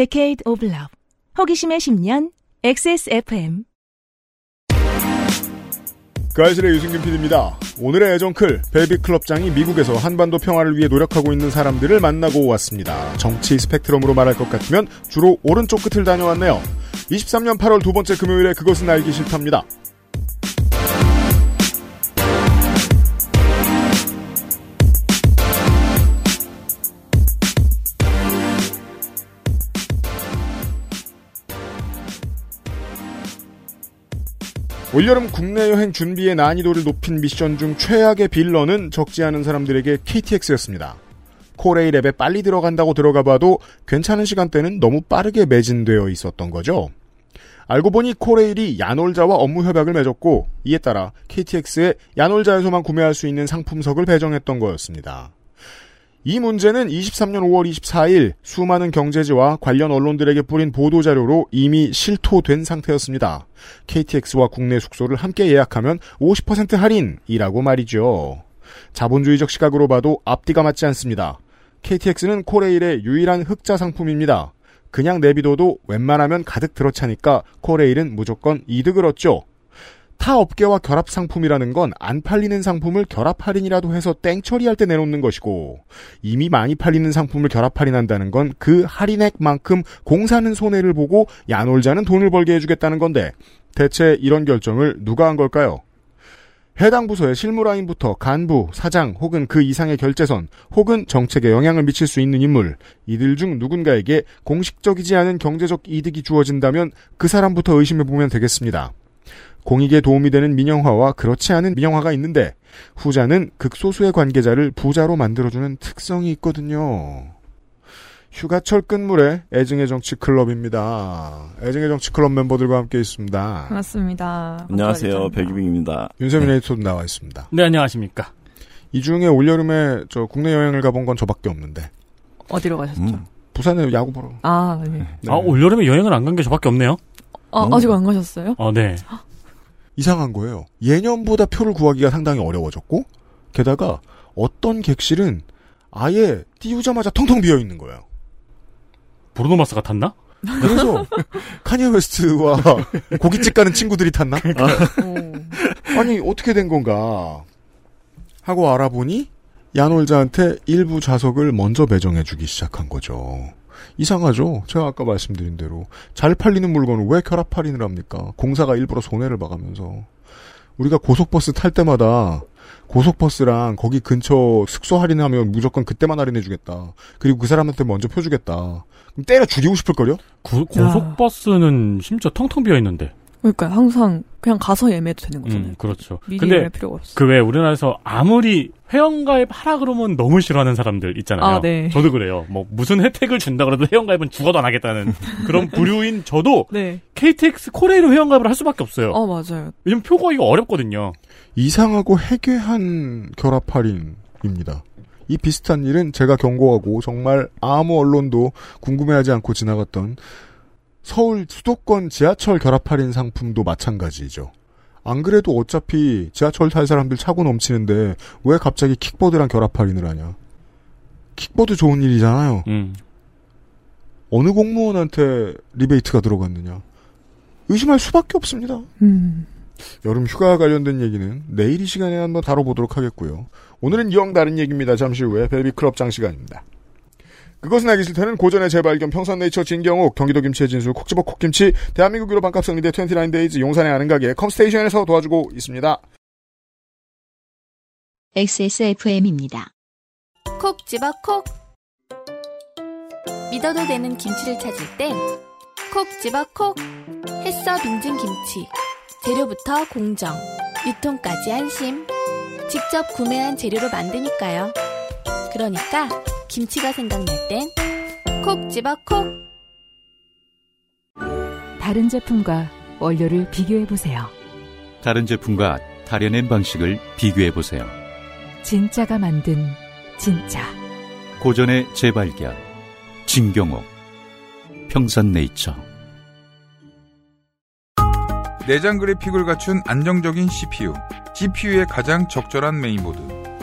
Decade of Love. 호기심의 10년 XSFM. 가이실의 유승균 PD입니다. 오늘의 애정클, 벨비클럽장이 미국에서 한반도 평화를 위해 노력하고 있는 사람들을 만나고 왔습니다. 정치 스펙트럼으로 말할 것 같으면 주로 오른쪽 끝을 다녀왔네요. 23년 8월 두 번째 금요일에 그것은 알기 싫답니다. 올여름 국내 여행 준비의 난이도를 높인 미션 중 최악의 빌런은 적지 않은 사람들에게 KTX였습니다. 코레일 앱에 빨리 들어간다고 들어가봐도 괜찮은 시간대는 너무 빠르게 매진되어 있었던 거죠. 알고 보니 코레일이 야놀자와 업무 협약을 맺었고 이에 따라 KTX에 야놀자에서만 구매할 수 있는 상품석을 배정했던 거였습니다. 이 문제는 23년 5월 24일 수많은 경제지와 관련 언론들에게 뿌린 보도자료로 이미 실토된 상태였습니다. KTX와 국내 숙소를 함께 예약하면 50% 할인이라고 말이죠. 자본주의적 시각으로 봐도 앞뒤가 맞지 않습니다. KTX는 코레일의 유일한 흑자 상품입니다. 그냥 내비둬도 웬만하면 가득 들어차니까 코레일은 무조건 이득을 얻죠. 타 업계와 결합 상품이라는 건 안 팔리는 상품을 결합 할인이라도 해서 땡 처리할 때 내놓는 것이고 이미 많이 팔리는 상품을 결합 할인한다는 건 그 할인액만큼 공사는 손해를 보고 야놀자는 돈을 벌게 해주겠다는 건데 대체 이런 결정을 누가 한 걸까요? 해당 부서의 실무라인부터 간부, 사장 혹은 그 이상의 결재선 혹은 정책에 영향을 미칠 수 있는 인물 이들 중 누군가에게 공식적이지 않은 경제적 이득이 주어진다면 그 사람부터 의심해보면 되겠습니다. 공익에 도움이 되는 민영화와 그렇지 않은 민영화가 있는데 후자는 극소수의 관계자를 부자로 만들어주는 특성이 있거든요. 휴가철 끝물에 애증의정치클럽입니다. 애증의정치클럽 멤버들과 함께 있습니다. 반갑습니다. 안녕하세요. 백유빈입니다. 윤세민 에디터도 나와 있습니다. 네, 안녕하십니까. 이 중에 올여름에 저 국내 여행을 가본 건 저밖에 없는데. 어디로 가셨죠? 부산에 야구 보러. 아, 네. 네. 아, 올여름에 여행을 안 간 게 저밖에 없네요. 아, 아직 안 가셨어요? 아, 네. 이상한 거예요. 예년보다 표를 구하기가 상당히 어려워졌고 게다가 어떤 객실은 아예 띄우자마자 텅텅 비어있는 거예요. 브루노마스 같았나? 그래서 카니에 웨스트와 고깃집 가는 친구들이 탔나? 아니 어떻게 된 건가 하고 알아보니 야놀자한테 일부 좌석을 먼저 배정해주기 시작한 거죠. 이상하죠. 제가 아까 말씀드린 대로 잘 팔리는 물건을 왜 결합 할인을 합니까? 공사가 일부러 손해를 막으면서. 우리가 고속버스 탈 때마다 고속버스랑 거기 근처 숙소 할인하면 무조건 그때만 할인해주겠다. 그리고 그 사람한테 먼저 펴주겠다. 그럼 때려 죽이고 싶을걸요? 고속버스는 심지어 텅텅 비어있는데. 그러니까 항상 그냥 가서 예매해도 되는 거잖아요. 그렇죠. 미리 근데 예매할 필요가 없어. 그 외에 우리나라에서 아무리 회원가입 하라 그러면 너무 싫어하는 사람들 있잖아요. 아, 네. 저도 그래요. 뭐 무슨 혜택을 준다 그래도 회원가입은 죽어도 안 하겠다는 그런 부류인 저도 네. KTX 코레일 회원가입을 할 수밖에 없어요. 어 맞아요. 요즘 표 구하기가 어렵거든요. 이상하고 해괴한 결합 할인입니다. 이 비슷한 일은 제가 경고하고 정말 아무 언론도 궁금해하지 않고 지나갔던 서울 수도권 지하철 결합 할인 상품도 마찬가지죠. 안 그래도 어차피 지하철 탈 사람들 차고 넘치는데 왜 갑자기 킥보드랑 결합 할인을 하냐. 킥보드 좋은 일이잖아요. 어느 공무원한테 리베이트가 들어갔느냐. 의심할 수밖에 없습니다. 여름 휴가와 관련된 얘기는 내일 이 시간에 한번 다뤄보도록 하겠고요. 오늘은 영 다른 얘기입니다. 잠시 후에 벨비클럽장 시간입니다. 그것은 알기 싫다는 고전의 재발견, 평산 네처 진경욱, 경기도 김치의 진수, 콕 집어 콕 김치, 대한민국 유로 반값 성리대 29데이즈, 용산의 아는 가게, 컴스테이션에서 도와주고 있습니다. XSFM입니다. 콕 집어 콕. 믿어도 되는 김치를 찾을 땐 콕 집어 콕. 햇서 빙진 김치. 재료부터 공정, 유통까지 안심. 직접 구매한 재료로 만드니까요. 그러니까 김치가 생각날 땐 콕 집어 콕. 다른 제품과 원료를 비교해보세요. 다른 제품과 다려낸 방식을 비교해보세요. 진짜가 만든 진짜. 고전의 재발견 진경옥 평산네이처. 내장 그래픽을 갖춘 안정적인 CPU, GPU의 가장 적절한 메인보드.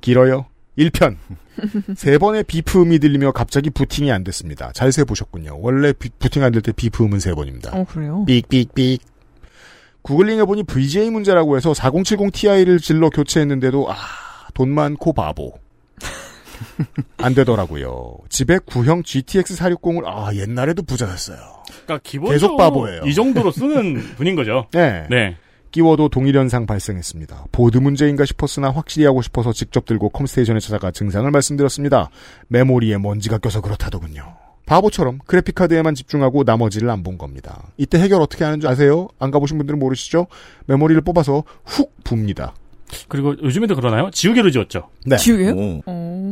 길어요. 1편. 세 번의 비프음이 들리며 갑자기 부팅이 안 됐습니다. 잘 세보셨군요. 원래 부팅 안 될 때 비프음은 세 번입니다. 그래요? 삑삑삑. 구글링 해보니 VGA 문제라고 해서 4070ti를 질러 교체했는데도 돈 많고 바보. 안 되더라고요. 집에 구형 GTX 460을 옛날에도 부자였어요. 그러니까 기본적으로 계속 바보예요. 이 정도로 쓰는 분인 거죠. 네. 네. 끼워도 동일현상 발생했습니다. 보드 문제인가 싶었으나 확실히 하고 싶어서 직접 들고 컴스테이션에 찾아가 증상을 말씀드렸습니다. 메모리에 먼지가 껴서 그렇다더군요. 바보처럼 그래픽카드에만 집중하고 나머지를 안 본 겁니다. 이때 해결 어떻게 하는 줄 아세요? 안 가보신 분들은 모르시죠? 메모리를 뽑아서 훅 붑니다. 그리고 요즘에도 그러나요? 지우개로 지웠죠? 네. 지우개요?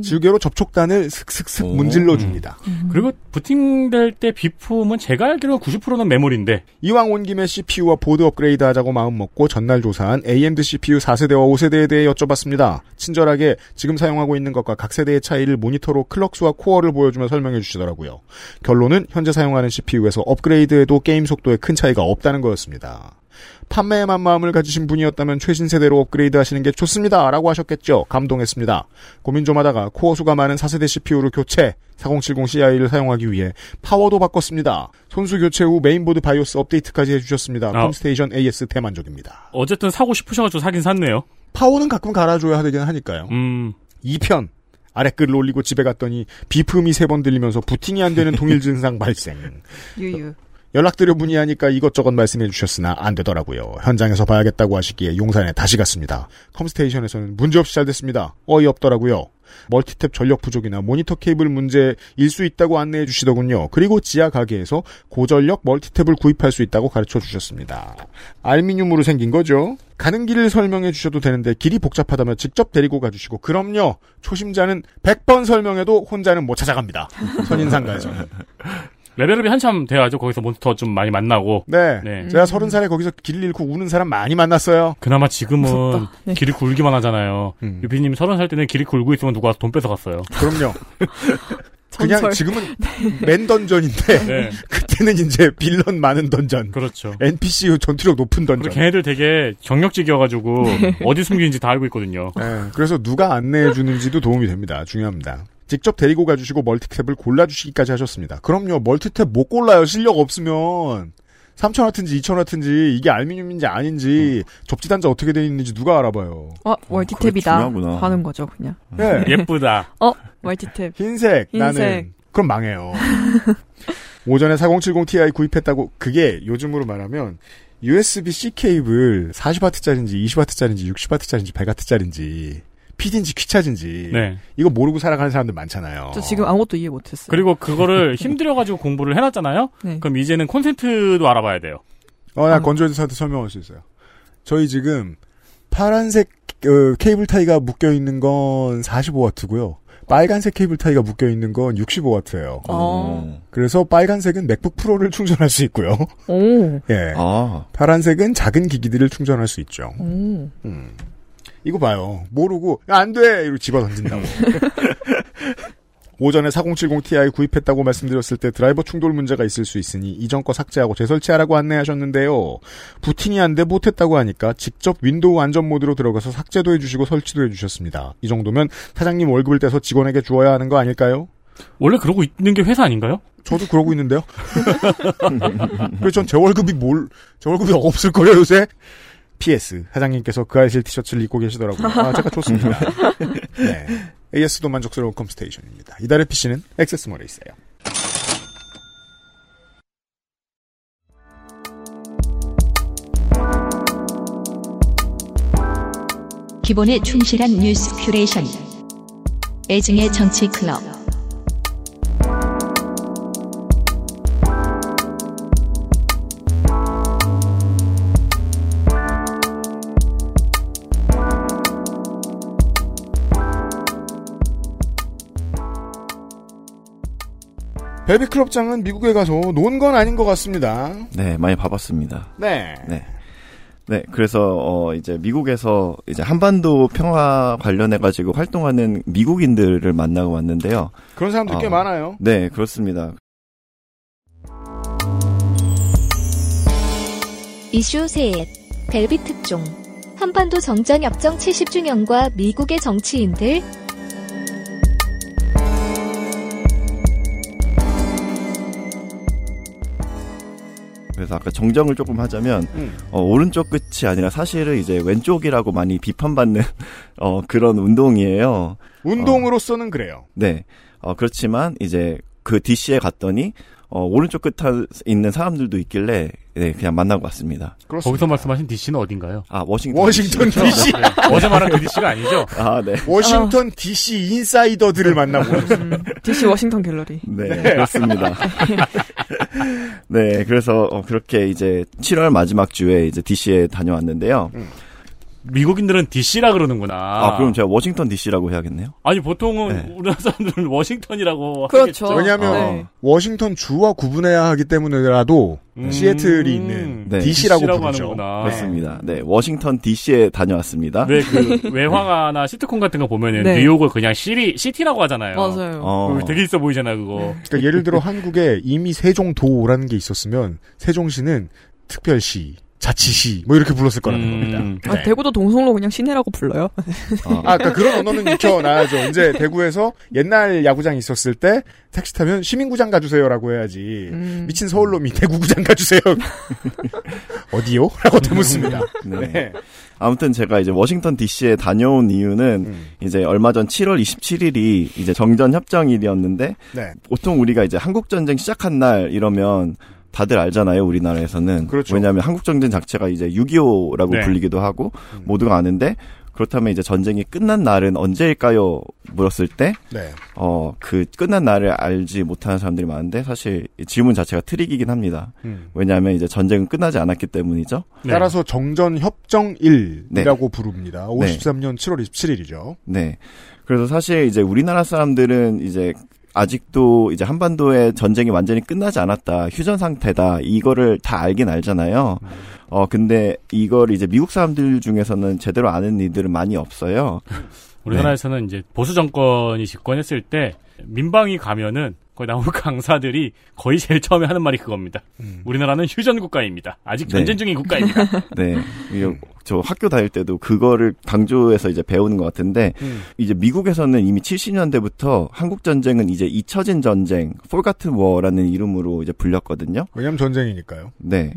지우개로 접촉단을 슥슥슥 문질러줍니다. 그리고 부팅될 때 비품은 제가 알기로 90%는 메모리인데 이왕 온 김에 CPU와 보드 업그레이드 하자고 마음먹고 전날 조사한 AMD CPU 4세대와 5세대에 대해 여쭤봤습니다. 친절하게 지금 사용하고 있는 것과 각 세대의 차이를 모니터로 클럭수와 코어를 보여주며 설명해 주시더라고요. 결론은 현재 사용하는 CPU에서 업그레이드에도 게임 속도에 큰 차이가 없다는 거였습니다. 판매에만 마음을 가지신 분이었다면 최신 세대로 업그레이드 하시는 게 좋습니다 라고 하셨겠죠. 감동했습니다. 고민 좀 하다가 코어 수가 많은 4세대 CPU로 교체 4070Ci를 사용하기 위해 파워도 바꿨습니다. 손수 교체 후 메인보드 바이오스 업데이트까지 해주셨습니다. 컴스테이션 AS 대만족입니다. 어쨌든 사고 싶으셔가지고 사긴 샀네요. 파워는 가끔 갈아줘야 되긴 하니까요. 2편 아랫글을 올리고 집에 갔더니 비품이 3번 들리면서 부팅이 안 되는 동일 증상 발생. 유유. 연락드려 문의하니까 이것저것 말씀해 주셨으나 안 되더라고요. 현장에서 봐야겠다고 하시기에 용산에 다시 갔습니다. 컴스테이션에서는 문제없이 잘 됐습니다. 어이없더라고요. 멀티탭 전력 부족이나 모니터 케이블 문제일 수 있다고 안내해 주시더군요. 그리고 지하 가게에서 고전력 멀티탭을 구입할 수 있다고 가르쳐 주셨습니다. 알미늄으로 생긴 거죠. 가는 길을 설명해 주셔도 되는데 길이 복잡하다며 직접 데리고 가주시고 그럼요. 초심자는 100번 설명해도 혼자는 못 찾아갑니다. 선인상가에서는. 레벨업이 한참 돼야죠. 거기서 몬스터 좀 많이 만나고. 네. 네. 제가 30살에 거기서 길 잃고 우는 사람 많이 만났어요. 그나마 지금은 네. 길 잃고 울기만 하잖아요. 유피님 30살 때는 길 잃고 울고 있으면 누가 와서 돈 뺏어갔어요. 그럼요. 그냥 지금은 네. 맨 던전인데 네. 그때는 이제 빌런 많은 던전. 그렇죠. NPC 전투력 높은 던전. 걔네들 되게 경력직이어가지고 네. 어디 숨기는지 다 알고 있거든요. 네. 그래서 누가 안내해 주는지도 도움이 됩니다. 중요합니다. 직접 데리고 가주시고 멀티탭을 골라주시기까지 하셨습니다. 그럼요. 멀티탭 못 골라요. 실력 없으면. 3000W인지 2000W인지 이게 알미늄인지 아닌지 접지단자 어떻게 돼 있는지 누가 알아봐요. 멀티탭이다. 하는 거죠. 그냥. 네. 예쁘다. 멀티탭. 흰색. 나는. 그럼 망해요. 오전에 4070ti 구입했다고 그게 요즘으로 말하면 USB-C 케이블 40W짜리인지 20W짜리인지 60W짜리인지 100W짜리인지 PD인지 퀴차진지 네. 이거 모르고 살아가는 사람들 많잖아요. 저 지금 아무것도 이해 못했어요. 그리고 그거를 힘들여가지고 공부를 해놨잖아요. 네. 그럼 이제는 콘센트도 알아봐야 돼요. 나 건조해서한테 설명할 수 있어요. 저희 지금 파란색 케이블 타이가 묶여있는 건 45W고요. 빨간색 케이블 타이가 묶여있는 건 65W예요. 그래서 빨간색은 맥북 프로를 충전할 수 있고요. 예. 파란색은 작은 기기들을 충전할 수 있죠. 이거 봐요. 모르고 안 돼! 이러고 집어던진다고. 오전에 4070ti 구입했다고 말씀드렸을 때 드라이버 충돌 문제가 있을 수 있으니 이전 거 삭제하고 재설치하라고 안내하셨는데요. 부팅이 안 돼 못했다고 하니까 직접 윈도우 안전 모드로 들어가서 삭제도 해주시고 설치도 해주셨습니다. 이 정도면 사장님 월급을 떼서 직원에게 주어야 하는 거 아닐까요? 원래 그러고 있는 게 회사 아닌가요? 저도 그러고 있는데요. 그래서 전 제 월급이 없을 거예요 요새? PS. 사장님께서 그 아이실 티셔츠를 입고 계시더라고요. 제가 좋습니다. 네. AS도 만족스러운 컴스테이션입니다. 이달의 PC는 액세스몰에 있어요. 기본에 충실한 뉴스 큐레이션. 애증의 정치 클럽. 벨비클럽장은 미국에 가서 논 건 아닌 것 같습니다. 네, 많이 봐봤습니다. 네. 네. 네, 그래서, 이제 미국에서 이제 한반도 평화 관련해가지고 활동하는 미국인들을 만나고 왔는데요. 그런 사람들 꽤 많아요. 네, 그렇습니다. 이슈 셋, 벨벳 특종. 한반도 정전협정 70주년과 미국의 정치인들. 그래서 아까 정정을 조금 하자면 오른쪽 끝이 아니라 사실은 이제 왼쪽이라고 많이 비판받는 그런 운동이에요. 운동으로서는 그래요. 네. 그렇지만 이제 그 DC에 갔더니 오른쪽 끝에 있는 사람들도 있길래 네, 그냥 만나고 왔습니다. 그렇습니다. 거기서 말씀하신 DC는 어딘가요? 아, 워싱턴 DC. 네. 어제 말한 그 DC가 아니죠? 아, 네. 워싱턴 DC 인사이더들을 만나고 왔습니다. DC 워싱턴 갤러리. 네, 네. 그렇습니다. 네, 그래서 그렇게 이제 7월 마지막 주에 이제 DC에 다녀왔는데요. 미국인들은 DC라 그러는구나. 아, 그럼 제가 워싱턴 DC라고 해야겠네요? 아니, 보통은 네. 우리나라 사람들은 워싱턴이라고 그렇죠. 하겠죠. 왜냐하면 네. 워싱턴 주와 구분해야 하기 때문에라도 시애틀이 있는 네. DC라고 부르죠. 하는구나. 그렇습니다. 네, 워싱턴 DC에 다녀왔습니다. 왜 그 외화나 시트콤 같은 거 보면은 네. 뉴욕을 그냥 시티라고 하잖아요. 맞아요. 되게 있어 보이잖아요, 그거. 그러니까 예를 들어 한국에 이미 세종도라는 게 있었으면 세종시는 특별시. 자치시 뭐 이렇게 불렀을 거라는 겁니다. 네. 아, 대구도 동성로 그냥 시내라고 불러요? 아, 그러니까 그런 언어는 익혀놔야죠. 이제 대구에서 옛날 야구장 있었을 때 택시 타면 시민구장 가주세요라고 해야지. 미친 서울놈이 대구구장 가주세요. 어디요? 라고 되묻습니다. 네. 네. 아무튼 제가 이제 워싱턴 DC에 다녀온 이유는 이제 얼마 전 7월 27일이 이제 정전협정일이었는데 네. 보통 우리가 이제 한국전쟁 시작한 날 이러면 다들 알잖아요, 우리나라에서는. 그렇죠. 왜냐하면 한국전쟁 자체가 이제 6.25라고 네. 불리기도 하고 모두가 아는데 그렇다면 이제 전쟁이 끝난 날은 언제일까요? 물었을 때 네. 그 끝난 날을 알지 못하는 사람들이 많은데 사실 질문 자체가 트릭이긴 합니다. 왜냐하면 이제 전쟁은 끝나지 않았기 때문이죠. 네. 따라서 정전협정일이라고 네. 부릅니다. 53년 네. 7월 27일이죠. 네. 그래서 사실 이제 우리나라 사람들은 이제 아직도 이제 한반도의 전쟁이 완전히 끝나지 않았다. 휴전 상태다. 이거를 다 알긴 알잖아요. 근데 이걸 이제 미국 사람들 중에서는 제대로 아는 이들은 많이 없어요. 우리나라에서는 네. 이제 보수 정권이 집권했을 때 민방위 가면은 거의 나온 강사들이 거의 제일 처음에 하는 말이 그겁니다. 우리나라는 휴전 국가입니다. 아직 전쟁 중인 네. 국가입니다. 네. 저 학교 다닐 때도 그거를 강조해서 이제 배우는 것 같은데 이제 미국에서는 이미 70년대부터 한국 전쟁은 이제 잊혀진 전쟁, Forgotten War라는 이름으로 이제 불렸거든요. 왜냐면 전쟁이니까요. 네.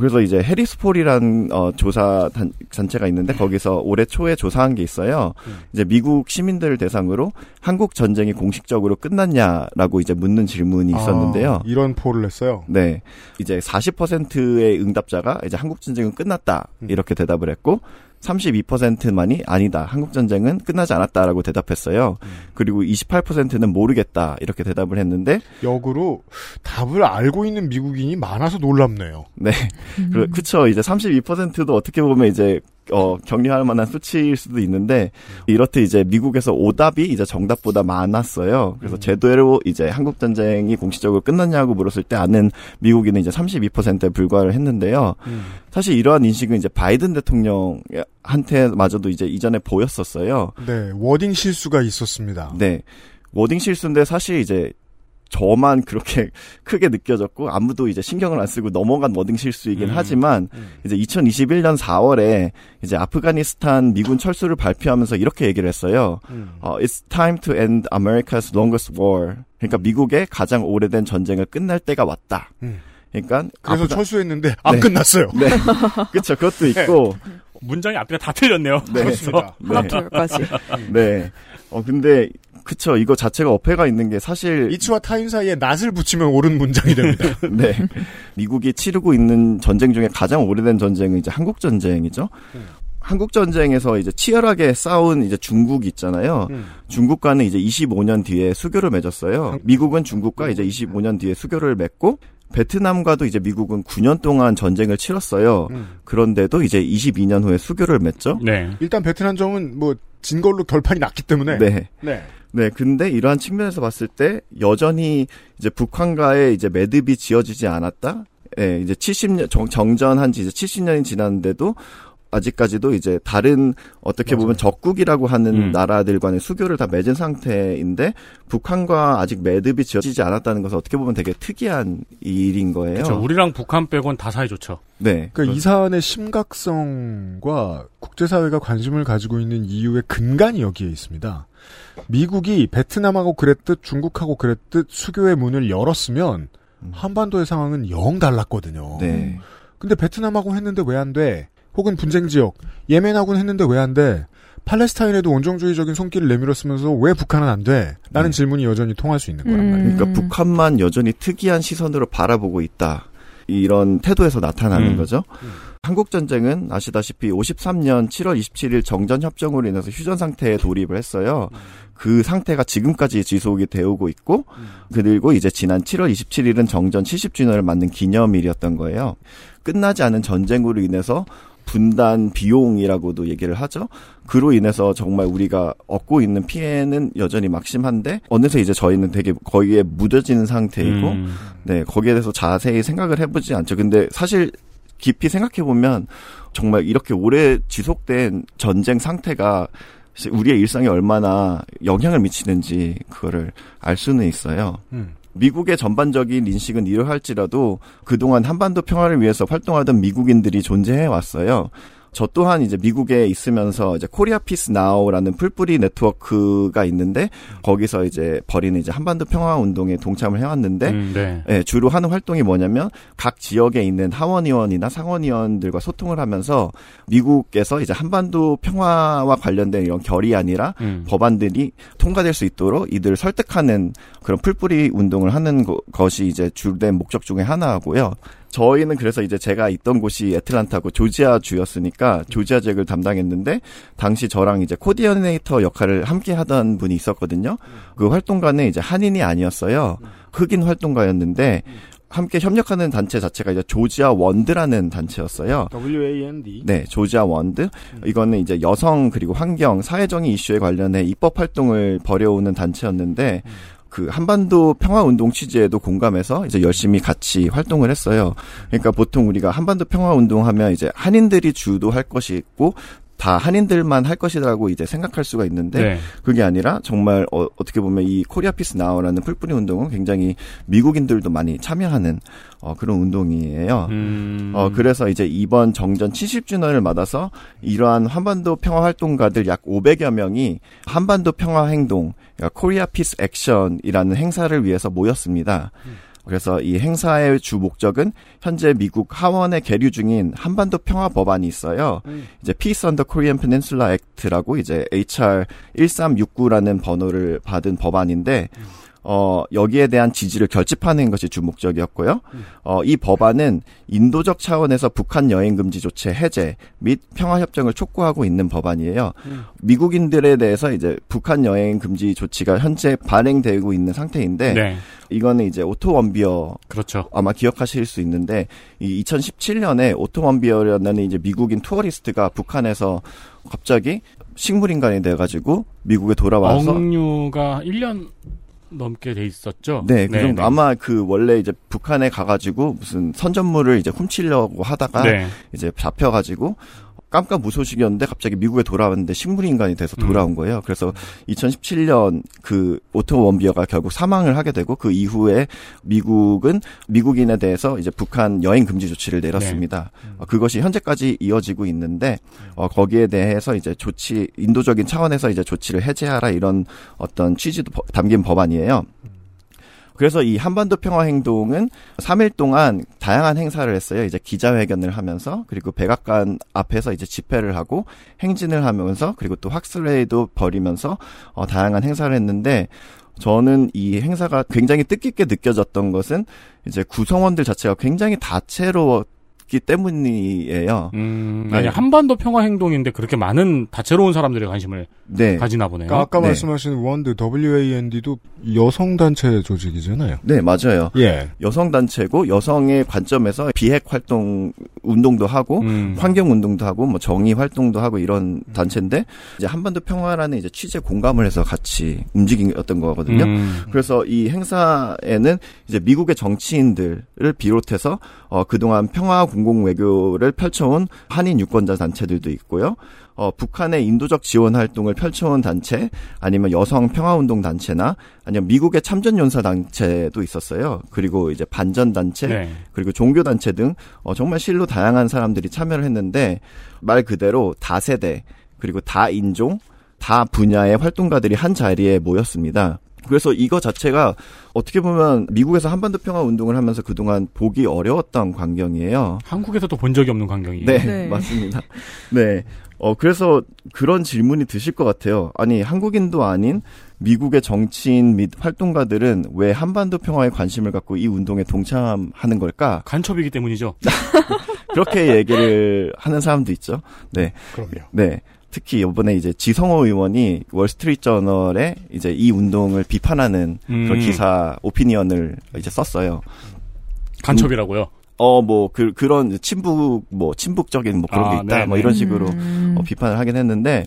그래서 이제 해리스폴이라는, 조사 단체가 있는데 거기서 올해 초에 조사한 게 있어요. 이제 미국 시민들을 대상으로 한국 전쟁이 공식적으로 끝났냐라고 이제 묻는 질문이 있었는데요. 이런 포를 했어요? 네. 이제 40%의 응답자가 이제 한국 전쟁은 끝났다. 이렇게 대답을 했고, 32%만이 아니다. 한국 전쟁은 끝나지 않았다라고 대답했어요. 그리고 28%는 모르겠다. 이렇게 대답을 했는데 역으로 답을 알고 있는 미국인이 많아서 놀랍네요. 네. 그렇죠. 이제 32%도 어떻게 보면 이제 격려할 만한 수치일 수도 있는데 이렇듯 이제 미국에서 오답이 이제 정답보다 많았어요. 그래서 제대로 이제 한국 전쟁이 공식적으로 끝났냐고 물었을 때 아는 미국인은 이제 32%에 불과를 했는데요. 사실 이러한 인식은 이제 바이든 대통령한테마저도 이제 이전에 보였었어요. 네, 워딩 실수가 있었습니다. 네, 워딩 실수인데 사실 이제 저만 그렇게 크게 느껴졌고 아무도 이제 신경을 안 쓰고 넘어간 워딩 실수이긴 하지만 이제 2021년 4월에 이제 아프가니스탄 미군 철수를 발표하면서 이렇게 얘기를 했어요. It's time to end America's longest war. 그러니까 미국의 가장 오래된 전쟁을 끝날 때가 왔다. 그러니까 그래서 철수했는데 안 네. 끝났어요. 네. 그렇죠. 그것도 있고 네. 문장이 앞뒤가 다 틀렸네요. 네. 그렇습니다. 하나둘까지. 네. 네. 근데 그쵸. 이거 자체가 어폐가 있는 게 사실 이츠와 타임 사이에 낫을 붙이면 옳은 문장이 됩니다. 네. 미국이 치르고 있는 전쟁 중에 가장 오래된 전쟁은 이제 한국 전쟁이죠. 한국 전쟁에서 이제 치열하게 싸운 이제 중국이 있잖아요. 중국과는 이제 25년 뒤에 수교를 맺었어요. 미국은 중국과 이제 25년 뒤에 수교를 맺고 베트남과도 이제 미국은 9년 동안 전쟁을 치렀어요. 그런데도 이제 22년 후에 수교를 맺죠. 네. 일단 베트남정은 뭐 진 걸로 결판이 났기 때문에. 네. 네. 네, 근데 이러한 측면에서 봤을 때 여전히 이제 북한과의 이제 매듭이 지어지지 않았다. 네, 이제 70년 정전한 지 이제 70년이 지났는데도 아직까지도 이제 다른 어떻게 보면 적국이라고 하는 나라들 간의 수교를 다 맺은 상태인데 북한과 아직 매듭이 지어지지 않았다는 것은 어떻게 보면 되게 특이한 일인 거예요. 그렇죠. 우리랑 북한 빼곤 다 사이 좋죠. 네. 그러니까 이 사안의 심각성과 국제사회가 관심을 가지고 있는 이유의 근간이 여기에 있습니다. 미국이 베트남하고 그랬듯 중국하고 그랬듯 수교의 문을 열었으면 한반도의 상황은 영 달랐거든요. 네. 근데 베트남하고 했는데 왜 안 돼? 혹은 분쟁지역, 예멘하고는 했는데 왜 안 돼? 팔레스타인에도 온정주의적인 손길을 내밀었으면서 왜 북한은 안 돼? 라는 질문이 여전히 통할 수 있는 거란 말이에요. 그러니까 북한만 여전히 특이한 시선으로 바라보고 있다. 이런 태도에서 나타나는 거죠. 한국전쟁은 아시다시피 53년 7월 27일 정전협정으로 인해서 휴전상태에 돌입을 했어요. 그 상태가 지금까지 지속이 되어오고 있고 그리고 이제 지난 7월 27일은 정전 70주년을 맞는 기념일이었던 거예요. 끝나지 않은 전쟁으로 인해서 분단 비용이라고도 얘기를 하죠. 그로 인해서 정말 우리가 얻고 있는 피해는 여전히 막심한데 어느새 이제 저희는 되게 거기에 묻어지는 상태이고 네, 거기에 대해서 자세히 생각을 해보지 않죠. 근데 사실 깊이 생각해보면 정말 이렇게 오래 지속된 전쟁 상태가 우리의 일상에 얼마나 영향을 미치는지 그거를 알 수는 있어요. 미국의 전반적인 인식은 이러할지라도 그동안 한반도 평화를 위해서 활동하던 미국인들이 존재해 왔어요. 저 또한 이제 미국에 있으면서 이제 코리아 피스 나우라는 풀뿌리 네트워크가 있는데 거기서 이제 벌이는 이제 한반도 평화 운동에 동참을 해왔는데 네. 예, 주로 하는 활동이 뭐냐면 각 지역에 있는 하원의원이나 상원의원들과 소통을 하면서 미국에서 이제 한반도 평화와 관련된 이런 결의안이라 법안들이 통과될 수 있도록 이들을 설득하는 그런 풀뿌리 운동을 하는 것이 이제 주된 목적 중에 하나고요. 저희는 그래서 이제 제가 있던 곳이 애틀란타고 조지아 주였으니까 조지아 지역을 담당했는데 당시 저랑 이제 코디어네이터 역할을 함께 하던 분이 있었거든요. 그 활동가는 이제 한인이 아니었어요. 흑인 활동가였는데 함께 협력하는 단체 자체가 이제 조지아원드라는 단체였어요. WAND. 네, 조지아원드. 이거는 이제 여성 그리고 환경, 사회정의 이슈에 관련해 입법 활동을 벌여오는 단체였는데 그 한반도 평화운동 취지에도 공감해서 이제 열심히 같이 활동을 했어요. 그러니까 보통 우리가 한반도 평화운동 하면 이제 한인들이 주도할 것이 있고 다 한인들만 할 것이라고 이제 생각할 수가 있는데 네. 그게 아니라 정말 어떻게 보면 이 코리아 피스 나우라는 풀뿌리 운동은 굉장히 미국인들도 많이 참여하는 그런 운동이에요. 그래서 이제 이번 정전 70주년을 맞아서 이러한 한반도 평화 활동가들 약 500여 명이 한반도 평화 행동, 그러니까 코리아 피스 액션이라는 행사를 위해서 모였습니다. 그래서 이 행사의 주 목적은 현재 미국 하원에 계류 중인 한반도 평화 법안이 있어요. 이제 Peace on the Korean Peninsula Act라고 이제 HR 1369라는 번호를 받은 법안인데 여기에 대한 지지를 결집하는 것이 주 목적이었고요. 이 법안은 인도적 차원에서 북한 여행 금지 조치 해제 및 평화 협정을 촉구하고 있는 법안이에요. 미국인들에 대해서 이제 북한 여행 금지 조치가 현재 발행되고 있는 상태인데 네. 이거는 이제 오토 웜비어 그렇죠. 아마 기억하실 수 있는데 이 2017년에 오토 웜비어라는 이제 미국인 투어리스트가 북한에서 갑자기 식물인간이 돼 가지고 미국에 돌아와서 억류가 1년 넘게 돼 있었죠. 네, 그 정도. 네, 아마 그 원래 이제 북한에 가가지고 무슨 선전물을 이제 훔치려고 하다가 네. 이제 잡혀가지고 깜깜 무소식이었는데 갑자기 미국에 돌아왔는데 식물인간이 돼서 돌아온 거예요. 그래서 2017년 그 오토 웜비어가 결국 사망을 하게 되고 그 이후에 미국은 미국인에 대해서 이제 북한 여행 금지 조치를 내렸습니다. 네. 그것이 현재까지 이어지고 있는데 거기에 대해서 이제 조치 인도적인 차원에서 이제 조치를 해제하라 이런 어떤 취지도 담긴 법안이에요. 그래서 이 한반도 평화 행동은 3일 동안 다양한 행사를 했어요. 이제 기자회견을 하면서 그리고 백악관 앞에서 이제 집회를 하고 행진을 하면서 그리고 또 학술회도 벌이면서 다양한 행사를 했는데 저는 이 행사가 굉장히 뜻깊게 느껴졌던 것은 이제 구성원들 자체가 굉장히 다채로웠 있기 때문이에요. 아니 네. 한반도 평화 행동인데 그렇게 많은 다채로운 사람들의 관심을 네. 가지나 보네요. 그러니까 아까 네. 말씀하신 WAND, WAND도 여성 단체 조직이잖아요. 네, 맞아요. 예. 여성 단체고 여성의 관점에서 비핵 활동 운동도 하고 환경 운동도 하고 뭐 정의 활동도 하고 이런 단체인데 이제 한반도 평화라는 이제 취지에 공감을 해서 같이 움직였던 거거든요. 그래서 이 행사에는 이제 미국의 정치인들을 비롯해서 그동안 평화 공공 외교를 펼쳐온 한인 유권자 단체들도 있고요. 북한의 인도적 지원 활동을 펼쳐온 단체, 아니면 여성 평화운동 단체나, 아니면 미국의 참전연사 단체도 있었어요. 그리고 이제 반전 단체, 네. 그리고 종교 단체 등, 정말 실로 다양한 사람들이 참여를 했는데, 말 그대로 다세대, 그리고 다인종, 다 분야의 활동가들이 한 자리에 모였습니다. 그래서 이거 자체가 어떻게 보면 미국에서 한반도 평화 운동을 하면서 그동안 보기 어려웠던 광경이에요. 한국에서도 본 적이 없는 광경이에요. 네, 네. 맞습니다. 네. 그래서 그런 질문이 드실 것 같아요. 아니, 한국인도 아닌 미국의 정치인 및 활동가들은 왜 한반도 평화에 관심을 갖고 이 운동에 동참하는 걸까? 간첩이기 때문이죠. 그렇게 얘기를 하는 사람도 있죠. 네. 그럼요. 네. 특히 이번에 이제 지성호 의원이 월스트리트저널에 이제 이 운동을 비판하는 그런 기사 오피니언을 이제 썼어요. 간첩이라고요? 그런 친북 친북적인 그런 게 있다. 네네. 뭐 이런 식으로 비판을 하긴 했는데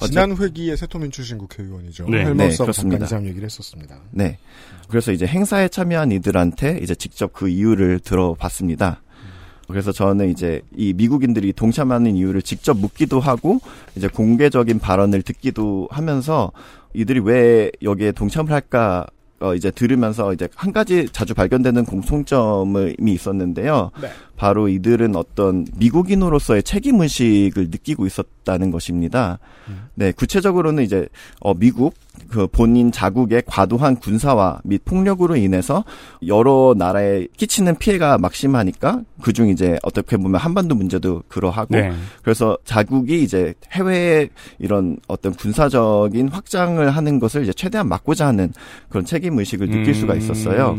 지난 회기에 새토민주신국 회의원이죠. 네, 헬머스 잠깐 잠 얘기를 했었습니다. 네. 그래서 이제 행사에 참여한 이들한테 이제 직접 그 이유를 들어봤습니다. 그래서 저는 이제 이 미국인들이 동참하는 이유를 직접 묻기도 하고 이제 공개적인 발언을 듣기도 하면서 이들이 왜 여기에 동참을 할까 이제 들으면서 이제 한 가지 자주 발견되는 공통점이 있었는데요. 네. 바로 이들은 어떤 미국인으로서의 책임 의식을 느끼고 있었다는 것입니다. 네, 구체적으로는 이제 미국 그 본인 자국의 과도한 군사화 및 폭력으로 인해서 여러 나라에 끼치는 피해가 막심하니까 그중 이제 어떻게 보면 한반도 문제도 그러하고 네. 그래서 자국이 이제 해외에 이런 어떤 군사적인 확장을 하는 것을 이제 최대한 막고자 하는 그런 책임 의식을 느낄 수가 있었어요.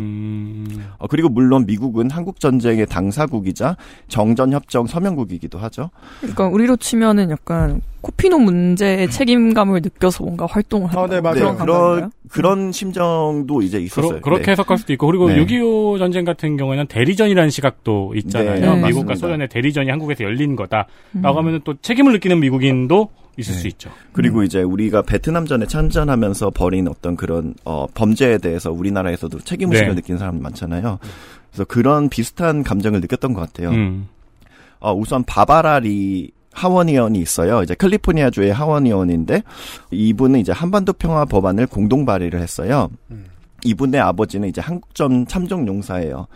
그리고 물론 미국은 한국 전쟁의 당사국이자 정전 협정 서명국이기도 하죠. 그러니까 우리로 치면은 약간 코피노 문제의 책임감을 느껴서 뭔가 활동을 하는 네, 맞아요. 네, 그런 심정도 이제 있었어요. 그렇게 네. 해석할 수도 있고 그리고 네. 6.25 전쟁 같은 경우에는 대리전이라는 시각도 있잖아요. 네, 미국과 소련의 대리전이 한국에서 열린 거다라고 하면 또 책임을 느끼는 미국인도 있을 네. 수 있죠. 그리고 이제 우리가 베트남전에 참전하면서 벌인 어떤 그런 범죄에 대해서 우리나라에서도 책임의식을 네. 느끼는 사람이 많잖아요. 그래서 그런 비슷한 감정을 느꼈던 것 같아요. 우선 바버라 리 하원의원이 있어요. 이제 캘리포니아주의 하원의원인데 이분은 이제 한반도 평화 법안을 공동 발의를 했어요. 이분의 아버지는 이제 한국전 참전용사예요.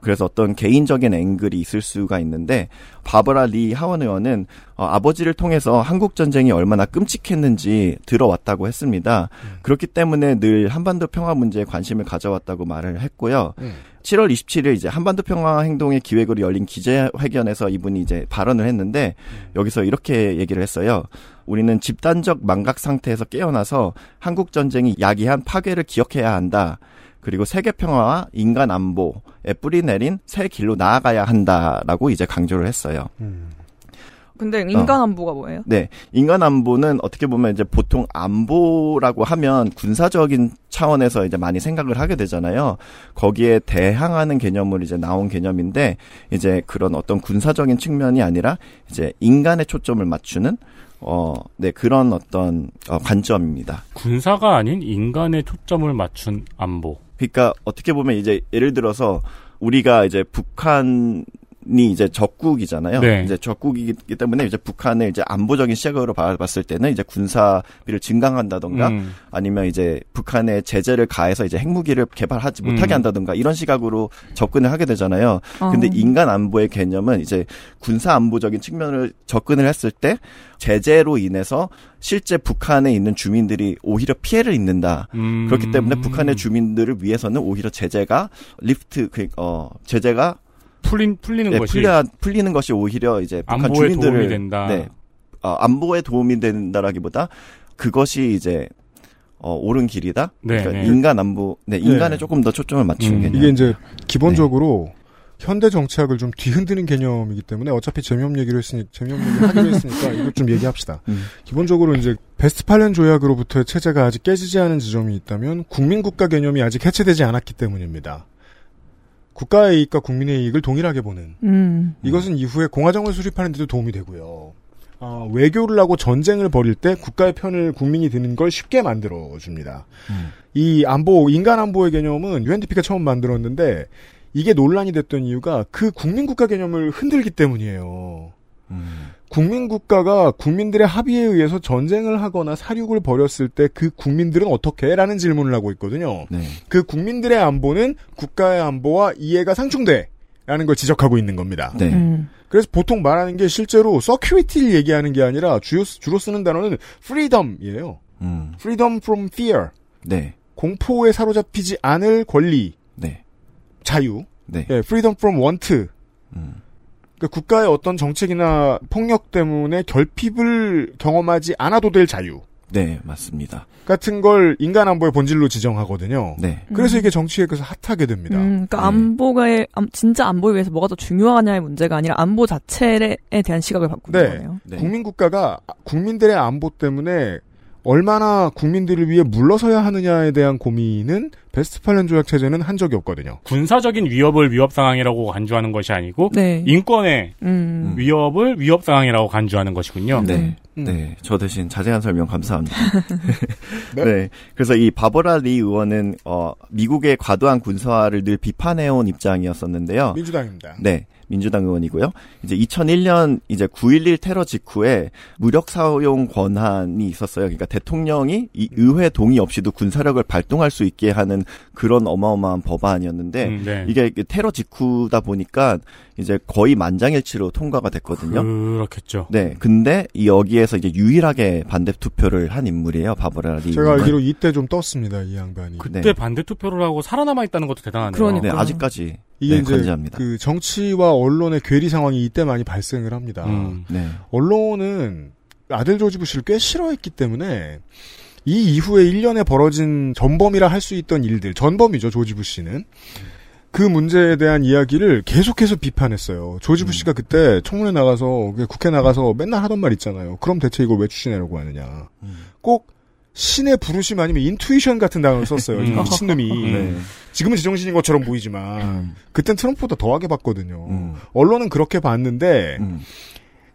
그래서 어떤 개인적인 앵글이 있을 수가 있는데 바버라 리 하원의원은 아버지를 통해서 한국 전쟁이 얼마나 끔찍했는지 들어왔다고 했습니다. 그렇기 때문에 늘 한반도 평화 문제에 관심을 가져왔다고 말을 했고요. 7월 27일 이제 한반도 평화 행동의 기획으로 열린 기자회견에서 이분이 이제 발언을 했는데 여기서 이렇게 얘기를 했어요. 우리는 집단적 망각 상태에서 깨어나서 한국 전쟁이 야기한 파괴를 기억해야 한다. 그리고 세계 평화와 인간 안보에 뿌리내린 새 길로 나아가야 한다라고 이제 강조를 했어요. 근데 인간 안보가 뭐예요? 네. 인간 안보는 어떻게 보면 이제 보통 안보라고 하면 군사적인 차원에서 이제 많이 생각을 하게 되잖아요. 거기에 대항하는 개념으로 이제 나온 개념인데 이제 그런 어떤 군사적인 측면이 아니라 이제 인간의 초점을 맞추는 네, 그런 어떤 관점입니다. 군사가 아닌 인간의 초점을 맞춘 안보. 그러니까 어떻게 보면 이제 예를 들어서 우리가 이제 북한 이 이제 적국이잖아요. 네. 이제 적국이기 때문에 이제 북한을 이제 안보적인 시각으로 봤을 때는 이제 군사비를 증강한다던가 아니면 이제 북한에 제재를 가해서 이제 핵무기를 개발하지 못하게 한다던가 이런 시각으로 접근을 하게 되잖아요. 근데 인간 안보의 개념은 이제 군사 안보적인 측면을 접근을 했을 때 제재로 인해서 실제 북한에 있는 주민들이 오히려 피해를 입는다. 그렇기 때문에 북한의 주민들을 위해서는 오히려 제재가 제재가 풀리는 네, 것이 풀리는 것이 오히려 이제 북한 안보에 주민들을 도움이 된다. 네, 안보에 도움이 된다라기보다 그것이 이제 옳은 길이다. 네, 그러니까 네. 인간 안보, 네, 인간에 네. 조금 더 초점을 맞추는 게 이게 이제 기본적으로 네. 현대 정치학을 좀 뒤흔드는 개념이기 때문에 어차피 재미없는 얘기를 하기로 했으니까 이걸 좀 얘기합시다. 기본적으로 이제 베스트팔렌 조약으로부터의 체제가 아직 깨지지 않은 지점이 있다면 국민국가 개념이 아직 해체되지 않았기 때문입니다. 국가의 이익과 국민의 이익을 동일하게 보는 이것은 이후에 공화정을 수립하는 데도 도움이 되고요. 외교를 하고 전쟁을 벌일 때 국가의 편을 국민이 드는 걸 쉽게 만들어줍니다. 이 안보, 인간 안보의 개념은 UNDP가 처음 만들었는데 이게 논란이 됐던 이유가 그 국민국가 개념을 흔들기 때문이에요. 국민국가가 국민들의 합의에 의해서 전쟁을 하거나 사륙을 벌였을 때 그 국민들은 어떻게 해? 라는 질문을 하고 있거든요. 네. 그 국민들의 안보는 국가의 안보와 이해가 상충돼 라는 걸 지적하고 있는 겁니다. 네. 그래서 보통 말하는 게 실제로 서큐리티를 얘기하는 게 아니라 주로 쓰는 단어는 freedom이에요. freedom from fear. 네. 공포에 사로잡히지 않을 권리. 네. 자유. 네. 예, freedom from want. 그러니까 국가의 어떤 정책이나 폭력 때문에 결핍을 경험하지 않아도 될 자유. 네, 맞습니다. 같은 걸 인간 안보의 본질로 지정하거든요. 네. 그래서 이게 정치에 그래서 핫하게 됩니다. 그러니까 안보가 진짜 안보에 위해서 뭐가 더 중요하냐의 문제가 아니라 안보 자체에 대한 시각을 바꾸는 네. 거네요. 네. 국민국가가 국민들의 안보 때문에 얼마나 국민들을 위해 물러서야 하느냐에 대한 고민은 베스트팔렌 조약 체제는 한 적이 없거든요. 군사적인 위협을 위협 상황이라고 간주하는 것이 아니고 네. 인권의 위협을 위협 상황이라고 간주하는 것이군요. 네, 네, 저 대신 자세한 설명 감사합니다. 네? 네, 그래서 이 바버라 리 의원은 미국의 과도한 군사화를 늘 비판해온 입장이었었는데요. 민주당입니다. 네. 민주당 의원이고요. 이제 2001년 이제 9.11 테러 직후에 무력 사용 권한이 있었어요. 그러니까 대통령이 이 의회 동의 없이도 군사력을 발동할 수 있게 하는 그런 어마어마한 법안이었는데 네. 이게 테러 직후다 보니까 이제 거의 만장일치로 통과가 됐거든요. 그렇겠죠. 네. 근데 여기에서 이제 유일하게 반대 투표를 한 인물이에요. 바버라 리. 제가 알기로 이때 좀 떴습니다. 이 양반이. 그때 네. 반대 투표를 하고 살아남아 있다는 것도 대단하네요. 그러니까. 네, 아직까지. 이게 네, 이제 건재합니다. 그 정치와 언론의 괴리 상황이 이때 많이 발생을 합니다. 네. 언론은 아들 조지 부시를 꽤 싫어했기 때문에 이 이후에 1년에 벌어진 전범이라 할 수 있던 일들, 전범이죠, 조지 부시는. 그 문제에 대한 이야기를 계속해서 비판했어요. 조지 부시가 그때 청문회 나가서, 국회 나가서 맨날 하던 말 있잖아요. 그럼 대체 이걸 왜 추진하려고 하느냐. 꼭 신의 부르심 아니면 인투이션 같은 단어를 썼어요. 미친놈이. 네. 지금은 제정신인 것처럼 보이지만 그땐 트럼프보다 더하게 봤거든요. 언론은 그렇게 봤는데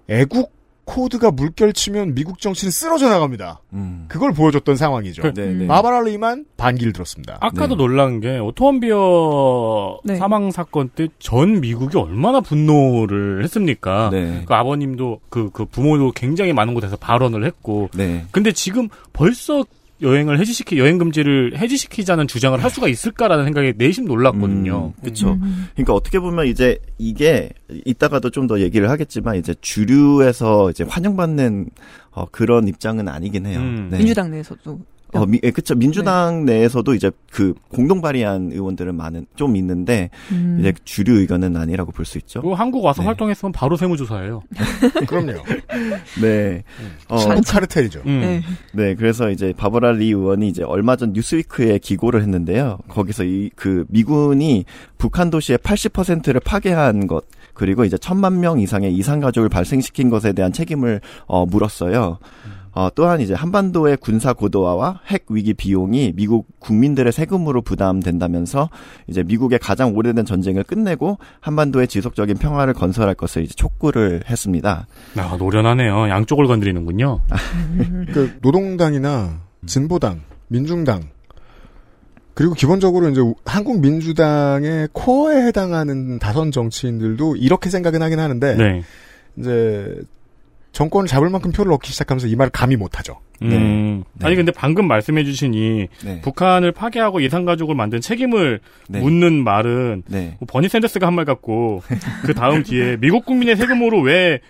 애국 코드가 물결치면 미국 정치는 쓰러져 나갑니다. 그걸 보여줬던 상황이죠. 바버라 리만 반기를 들었습니다. 아까도 네. 놀란 게 오토 웜비어 네. 사망 사건 때 전 미국이 얼마나 분노를 했습니까? 네. 그 아버님도 그 부모도 굉장히 많은 곳에서 발언을 했고. 네. 근데 지금 벌써 여행 금지를 해지시키자는 주장을 할 수가 있을까라는 생각에 내심 놀랐거든요. 그렇죠. 그러니까 어떻게 보면 이제 이게 이따가도 좀 더 얘기를 하겠지만 이제 주류에서 이제 환영받는 그런 입장은 아니긴 해요. 네. 민주당 내에서도. 그렇죠. 민주당 네. 내에서도 이제 그 공동 발의한 의원들은 좀 있는데 이제 주류 의견은 아니라고 볼 수 있죠. 한국 와서 네. 활동했으면 바로 세무조사예요. 그럼요. 네. 카르텔이죠. 네. 그래서 이제 바버라 리 의원이 이제 얼마 전 뉴스위크에 기고를 했는데요. 거기서 그 미군이 북한 도시의 80%를 파괴한 것 그리고 이제 1,000만 명 이상의 이산 가족을 발생시킨 것에 대한 책임을 물었어요. 또한 이제 한반도의 군사 고도화와 핵 위기 비용이 미국 국민들의 세금으로 부담된다면서 이제 미국의 가장 오래된 전쟁을 끝내고 한반도의 지속적인 평화를 건설할 것을 이제 촉구를 했습니다. 아, 노련하네요. 양쪽을 건드리는군요. 그 노동당이나 진보당, 민중당 그리고 기본적으로 이제 한국 민주당의 코어에 해당하는 다선 정치인들도 이렇게 생각은 하긴 하는데 네. 이제. 정권을 잡을 만큼 표를 얻기 시작하면서 이 말을 감히 못하죠. 네. 아니 근데 방금 말씀해주신 이 네. 북한을 파괴하고 이산가족을 만든 책임을 네. 묻는 말은 네. 뭐 버니 샌더스가 한 말 같고 그 다음 뒤에 미국 국민의 세금으로 왜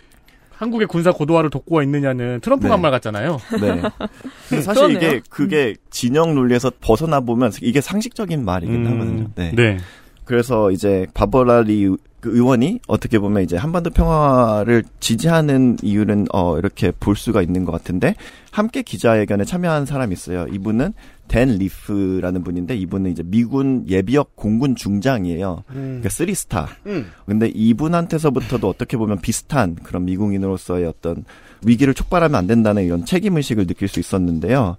한국의 군사 고도화를 돕고 있느냐는 트럼프가 네. 한 말 같잖아요. 네. 사실 그러네요. 이게 그게 진영 논리에서 벗어나 보면 이게 상식적인 말이긴 하거든요. 네. 네. 그래서 이제 바버라 리 그 의원이 어떻게 보면 이제 한반도 평화를 지지하는 이유는 이렇게 볼 수가 있는 것 같은데 함께 기자회견에 참여한 사람이 있어요. 이분은 댄 리프라는 분인데 이분은 이제 미군 예비역 공군 중장이에요. 그러니까 3스타. 근데 이분한테서부터도 어떻게 보면 비슷한 그런 미국인으로서의 어떤 위기를 촉발하면 안 된다는 이런 책임의식을 느낄 수 있었는데요.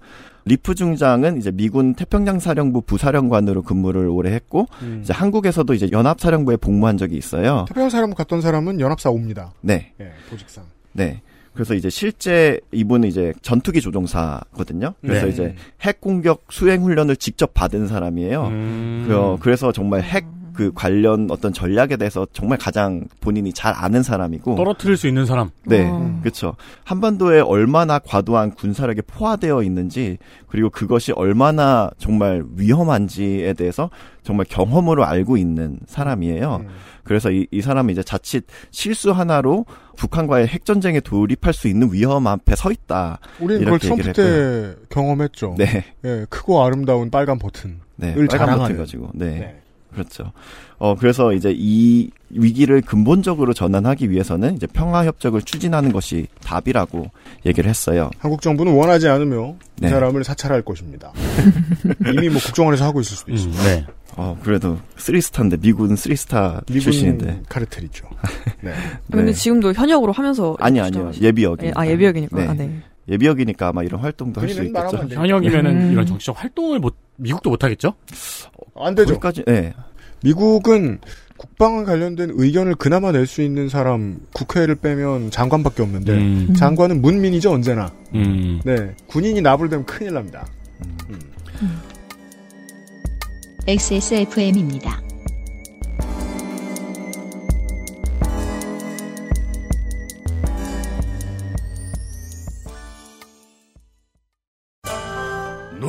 리프 중장은 이제 미군 태평양 사령부 부사령관으로 근무를 오래 했고 이제 한국에서도 이제 연합 사령부에 복무한 적이 있어요. 태평양 사령부 갔던 사람은 연합사옵니다. 네. 예, 보직상. 네. 그래서 이제 실제 이분은 이제 전투기 조종사거든요. 그래서 네. 이제 핵 공격 수행 훈련을 직접 받은 사람이에요. 그래서 정말 핵 그 관련 어떤 전략에 대해서 정말 가장 본인이 잘 아는 사람이고 떨어뜨릴 수 있는 사람. 네, 그렇죠. 한반도에 얼마나 과도한 군사력이 포화되어 있는지 그리고 그것이 얼마나 정말 위험한지에 대해서 정말 경험으로 알고 있는 사람이에요. 그래서 이 사람은 이제 자칫 실수 하나로 북한과의 핵 전쟁에 돌입할 수 있는 위험 앞에 서 있다. 우리는 그걸 트럼프 때 경험했죠. 네, 예, 크고 아름다운 빨간 버튼을 네, 자랑하는 가지고. 네. 네. 그렇죠. 그래서 이제 이 위기를 근본적으로 전환하기 위해서는 이제 평화협정을 추진하는 것이 답이라고 얘기를 했어요. 한국 정부는 원하지 않으며 네. 이 사람을 사찰할 것입니다. 이미 뭐 국정원에서 하고 있을 수도 있습니다. 네. 그래도 3스타인데, 미군 3스타 미군 출신인데. 카르텔이죠. 네. 근데 지금도 현역으로 하면서. 아니요. 예비역이니까. 예비역이니까. 네. 예비역이니까 아마 이런 활동도 할 수 있겠죠. 현역이면은 이런 정치적 활동을 미국도 못 하겠죠? 안 되죠. 거기까지, 네. 미국은 국방과 관련된 의견을 그나마 낼 수 있는 사람, 국회를 빼면 장관밖에 없는데, 장관은 문민이죠, 언제나. 네. 군인이 납불되면 큰일 납니다. XSFM입니다.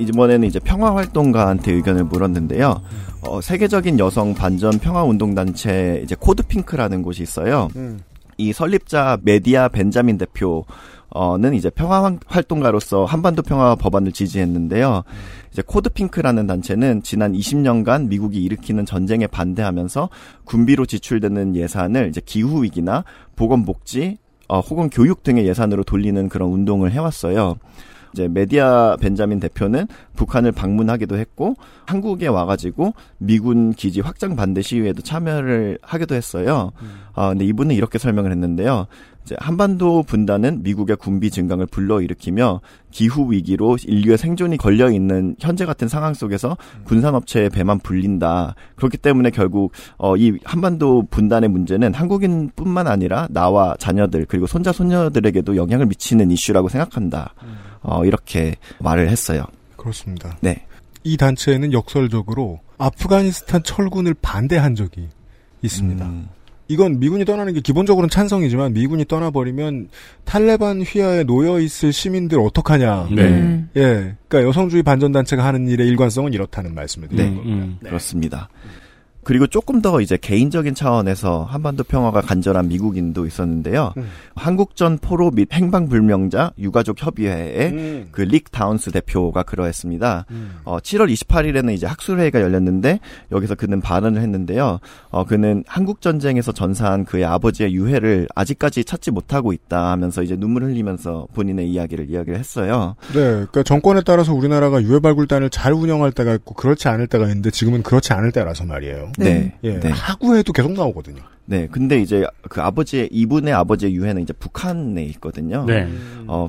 이번에는 이제 평화활동가한테 의견을 물었는데요. 세계적인 여성 반전 평화운동단체 이제 코드핑크라는 곳이 있어요. 이 설립자 메디아 벤자민 대표는 이제 평화활동가로서 한반도 평화 법안을 지지했는데요. 이제 코드핑크라는 단체는 지난 20년간 미국이 일으키는 전쟁에 반대하면서 군비로 지출되는 예산을 이제 기후위기나 보건복지, 혹은 교육 등의 예산으로 돌리는 그런 운동을 해왔어요. 이제 메디아 벤자민 대표는 북한을 방문하기도 했고 한국에 와가지고 미군 기지 확장 반대 시위에도 참여를 하기도 했어요. 근데 이분은 이렇게 설명을 했는데요. 이제 한반도 분단은 미국의 군비 증강을 불러일으키며 기후 위기로 인류의 생존이 걸려 있는 현재 같은 상황 속에서 군산업체의 배만 불린다. 그렇기 때문에 결국 이 한반도 분단의 문제는 한국인뿐만 아니라 나와 자녀들 그리고 손자 손녀들에게도 영향을 미치는 이슈라고 생각한다. 이렇게 말을 했어요. 그렇습니다. 네. 이 단체는 역설적으로 아프가니스탄 철군을 반대한 적이 있습니다. 이건 미군이 떠나는 게 기본적으로는 찬성이지만 미군이 떠나버리면 탈레반 휘하에 놓여있을 시민들 어떡하냐. 네. 예. 그러니까 여성주의 반전단체가 하는 일의 일관성은 이렇다는 말씀을 드리는 겁니다. 네. 그렇습니다. 그리고 조금 더 이제 개인적인 차원에서 한반도 평화가 간절한 미국인도 있었는데요. 한국전 포로 및 행방불명자 유가족 협의회의 그 릭 다운스 대표가 그러했습니다. 7월 28일에는 이제 학술회의가 열렸는데 여기서 그는 발언을 했는데요. 그는 한국 전쟁에서 전사한 그의 아버지의 유해를 아직까지 찾지 못하고 있다 하면서 이제 눈물 흘리면서 본인의 이야기를 했어요. 네, 그러니까 정권에 따라서 우리나라가 유해 발굴단을 잘 운영할 때가 있고 그렇지 않을 때가 있는데 지금은 그렇지 않을 때라서 말이에요. 있어요. 네. 예, 네. 하구에도 계속 나오거든요. 네. 근데 이제 그 아버지의, 이분의 아버지의 유해는 이제 북한에 있거든요. 네.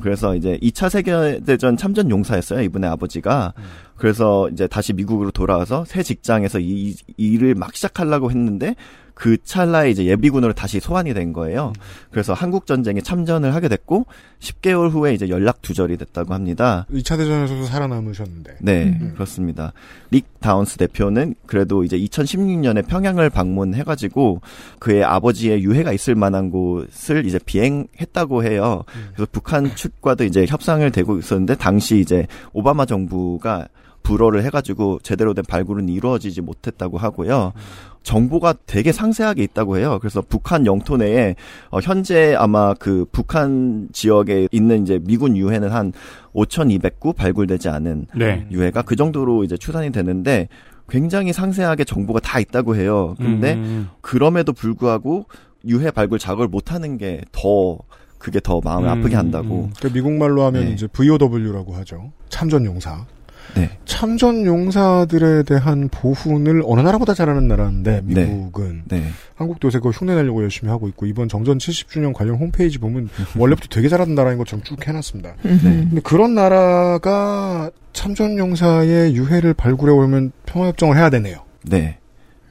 그래서 이제 2차 세계대전 참전 용사였어요. 이분의 아버지가. 그래서 이제 다시 미국으로 돌아와서 새 직장에서 이 일을 막 시작하려고 했는데 그 찰나에 이제 예비군으로 다시 소환이 된 거예요. 그래서 한국 전쟁에 참전을 하게 됐고 10개월 후에 이제 연락 두절이 됐다고 합니다. 2차 대전에서도 살아남으셨는데. 네, 그렇습니다. 릭 다운스 대표는 그래도 이제 2016년에 평양을 방문해 가지고 그의 아버지의 유해가 있을 만한 곳을 이제 비행했다고 해요. 그래서 북한 측과도 이제 협상을 대고 있었는데 당시 이제 오바마 정부가 불허를 해가지고 제대로 된 발굴은 이루어지지 못했다고 하고요. 정보가 되게 상세하게 있다고 해요. 그래서 북한 영토 내에 현재 아마 그 북한 지역에 있는 이제 미군 유해는 한 5,200구 발굴되지 않은 네. 유해가 그 정도로 이제 추산이 되는데 굉장히 상세하게 정보가 다 있다고 해요. 근데 그럼에도 불구하고 유해 발굴 작업을 못하는 게 더 그게 더 마음을 아프게 한다고. 그러니까 미국 말로 하면 네. 이제 VOW라고 하죠. 참전 용사. 네. 참전 용사들에 대한 보훈을 어느 나라보다 잘하는 나라인데 미국은 네. 네. 한국도 요새 그거 흉내내려고 열심히 하고 있고 이번 정전 70주년 관련 홈페이지 보면 원래부터 되게 잘하는 나라인 것처럼 쭉 해놨습니다. 네. 근데 그런 나라가 참전 용사의 유해를 발굴해 오면 평화협정을 해야 되네요. 네.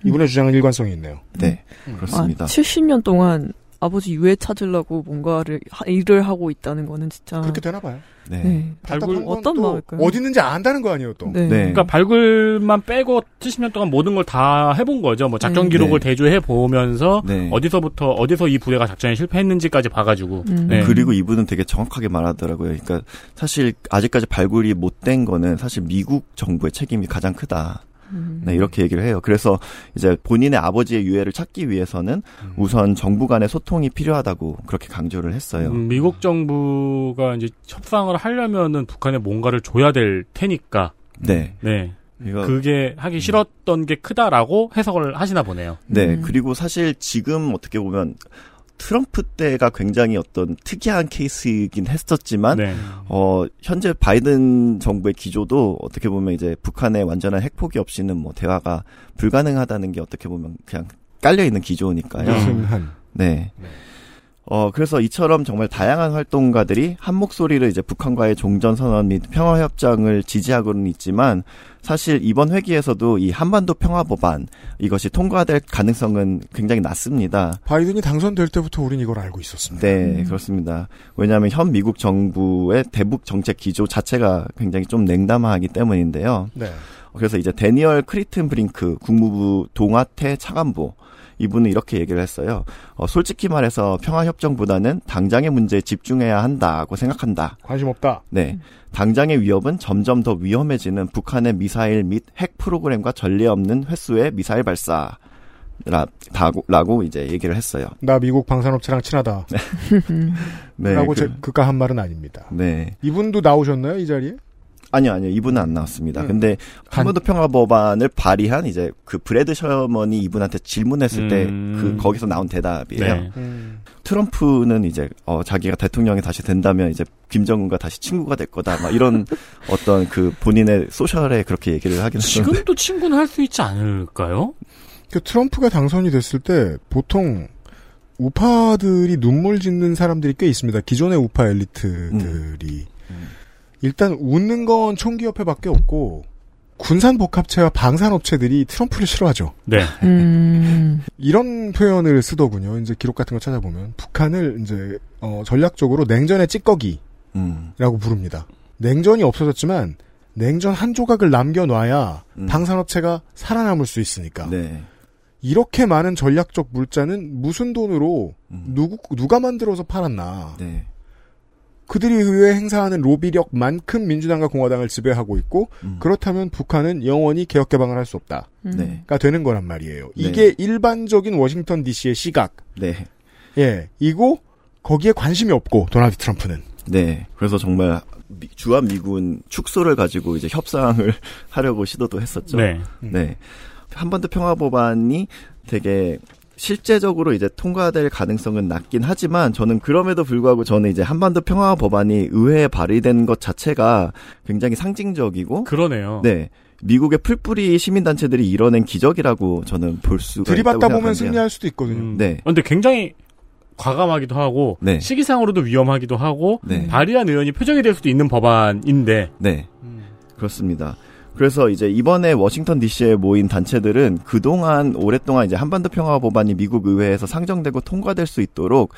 이분의 주장은 일관성이 있네요. 네, 그렇습니다. 아, 70년 동안 아버지 유해 찾으려고 뭔가를 일을 하고 있다는 거는 진짜 그렇게 되나 봐요. 네. 네. 발굴 어떤 마을까요? 어디 있는지 안다는 거 아니에요, 또. 네. 네. 그러니까 발굴만 빼고 70년 동안 모든 걸 다 해본 거죠. 뭐 작전 기록을 네. 대조해 보면서 네. 어디서부터 어디서 이 부대가 작전에 실패했는지까지 봐가지고. 네. 그리고 이분은 되게 정확하게 말하더라고요. 그러니까 사실 아직까지 발굴이 못 된 거는 사실 미국 정부의 책임이 가장 크다. 네, 이렇게 얘기를 해요. 그래서 이제 본인의 아버지의 유해를 찾기 위해서는 우선 정부 간의 소통이 필요하다고 그렇게 강조를 했어요. 미국 정부가 이제 협상을 하려면은 북한에 뭔가를 줘야 될 테니까. 네. 네. 그게 하기 싫었던 게 크다라고 해석을 하시나 보네요. 네. 그리고 사실 지금 어떻게 보면 트럼프 때가 굉장히 어떤 특이한 케이스이긴 했었지만 네. 현재 바이든 정부의 기조도 어떻게 보면 이제 북한의 완전한 핵포기 없이는 뭐 대화가 불가능하다는 게 어떻게 보면 그냥 깔려 있는 기조니까요. 네. 그래서 이처럼 정말 다양한 활동가들이 한 목소리를 이제 북한과의 종전 선언 및 평화 협정을 지지하고는 있지만 사실 이번 회기에서도 이 한반도 평화 법안 이것이 통과될 가능성은 굉장히 낮습니다. 바이든이 당선될 때부터 우린 이걸 알고 있었습니다. 네, 그렇습니다. 왜냐하면 현 미국 정부의 대북 정책 기조 자체가 굉장히 좀 냉담하기 때문인데요. 네. 그래서 이제 데니얼 크리튼 브링크 국무부 동아태 차관보 이분은 이렇게 얘기를 했어요. 솔직히 말해서 평화협정보다는 당장의 문제에 집중해야 한다고 생각한다. 관심 없다. 네. 당장의 위협은 점점 더 위험해지는 북한의 미사일 및 핵 프로그램과 전례 없는 횟수의 미사일 발사. 라고 이제 얘기를 했어요. 나 미국 방산업체랑 친하다. 네. 라고 그가 한 말은 아닙니다. 네. 이분도 나오셨나요? 이 자리에? 아니요. 이분은 안 나왔습니다. 근데 한반도 평화 법안을 발의한 이제 그 브래드 셔먼이 이분한테 질문했을 때 그 거기서 나온 대답이에요. 네. 트럼프는 이제 자기가 대통령이 다시 된다면 이제 김정은과 다시 친구가 될 거다. 막 이런 어떤 그 본인의 소셜에 그렇게 얘기를 하긴 했는데 지금도 친구는 할 수 있지 않을까요? 그 트럼프가 당선이 됐을 때 보통 우파들이 눈물 짓는 사람들이 꽤 있습니다. 기존의 우파 엘리트들이 일단 웃는 건 총기협회밖에 없고 군산복합체와 방산업체들이 트럼프를 싫어하죠. 네. 이런 표현을 쓰더군요. 이제 기록 같은 거 찾아보면 북한을 이제 전략적으로 냉전의 찌꺼기라고 부릅니다. 냉전이 없어졌지만 냉전 한 조각을 남겨놔야 방산업체가 살아남을 수 있으니까. 네. 이렇게 많은 전략적 물자는 무슨 돈으로 누가 만들어서 팔았나. 네. 그들이 의회 행사하는 로비력만큼 민주당과 공화당을 지배하고 있고 그렇다면 북한은 영원히 개혁개방을 할 수 없다가 되는 거란 말이에요. 이게 네. 일반적인 워싱턴 DC의 시각. 네. 예, 이고 거기에 관심이 없고 도널드 트럼프는. 네. 그래서 정말 주한 미군 축소를 가지고 이제 협상을 하려고 시도도 했었죠. 네. 네. 한반도 평화 법안이 되게 실제적으로 이제 통과될 가능성은 낮긴 하지만 저는 그럼에도 불구하고 저는 이제 한반도 평화 법안이 의회에 발의된 것 자체가 굉장히 상징적이고 그러네요. 네. 미국의 풀뿌리 시민단체들이 이뤄낸 기적이라고 저는 볼 수가 있다고 생각합니다. 들이받다 보면 승리할 수도 있거든요. 네. 근데 굉장히 과감하기도 하고 네. 시기상으로도 위험하기도 하고 네. 바리란 의원이 표정이 될 수도 있는 법안인데 네. 그렇습니다. 그래서 이제 이번에 워싱턴 DC에 모인 단체들은 그동안 오랫동안 이제 한반도 평화 법안이 미국 의회에서 상정되고 통과될 수 있도록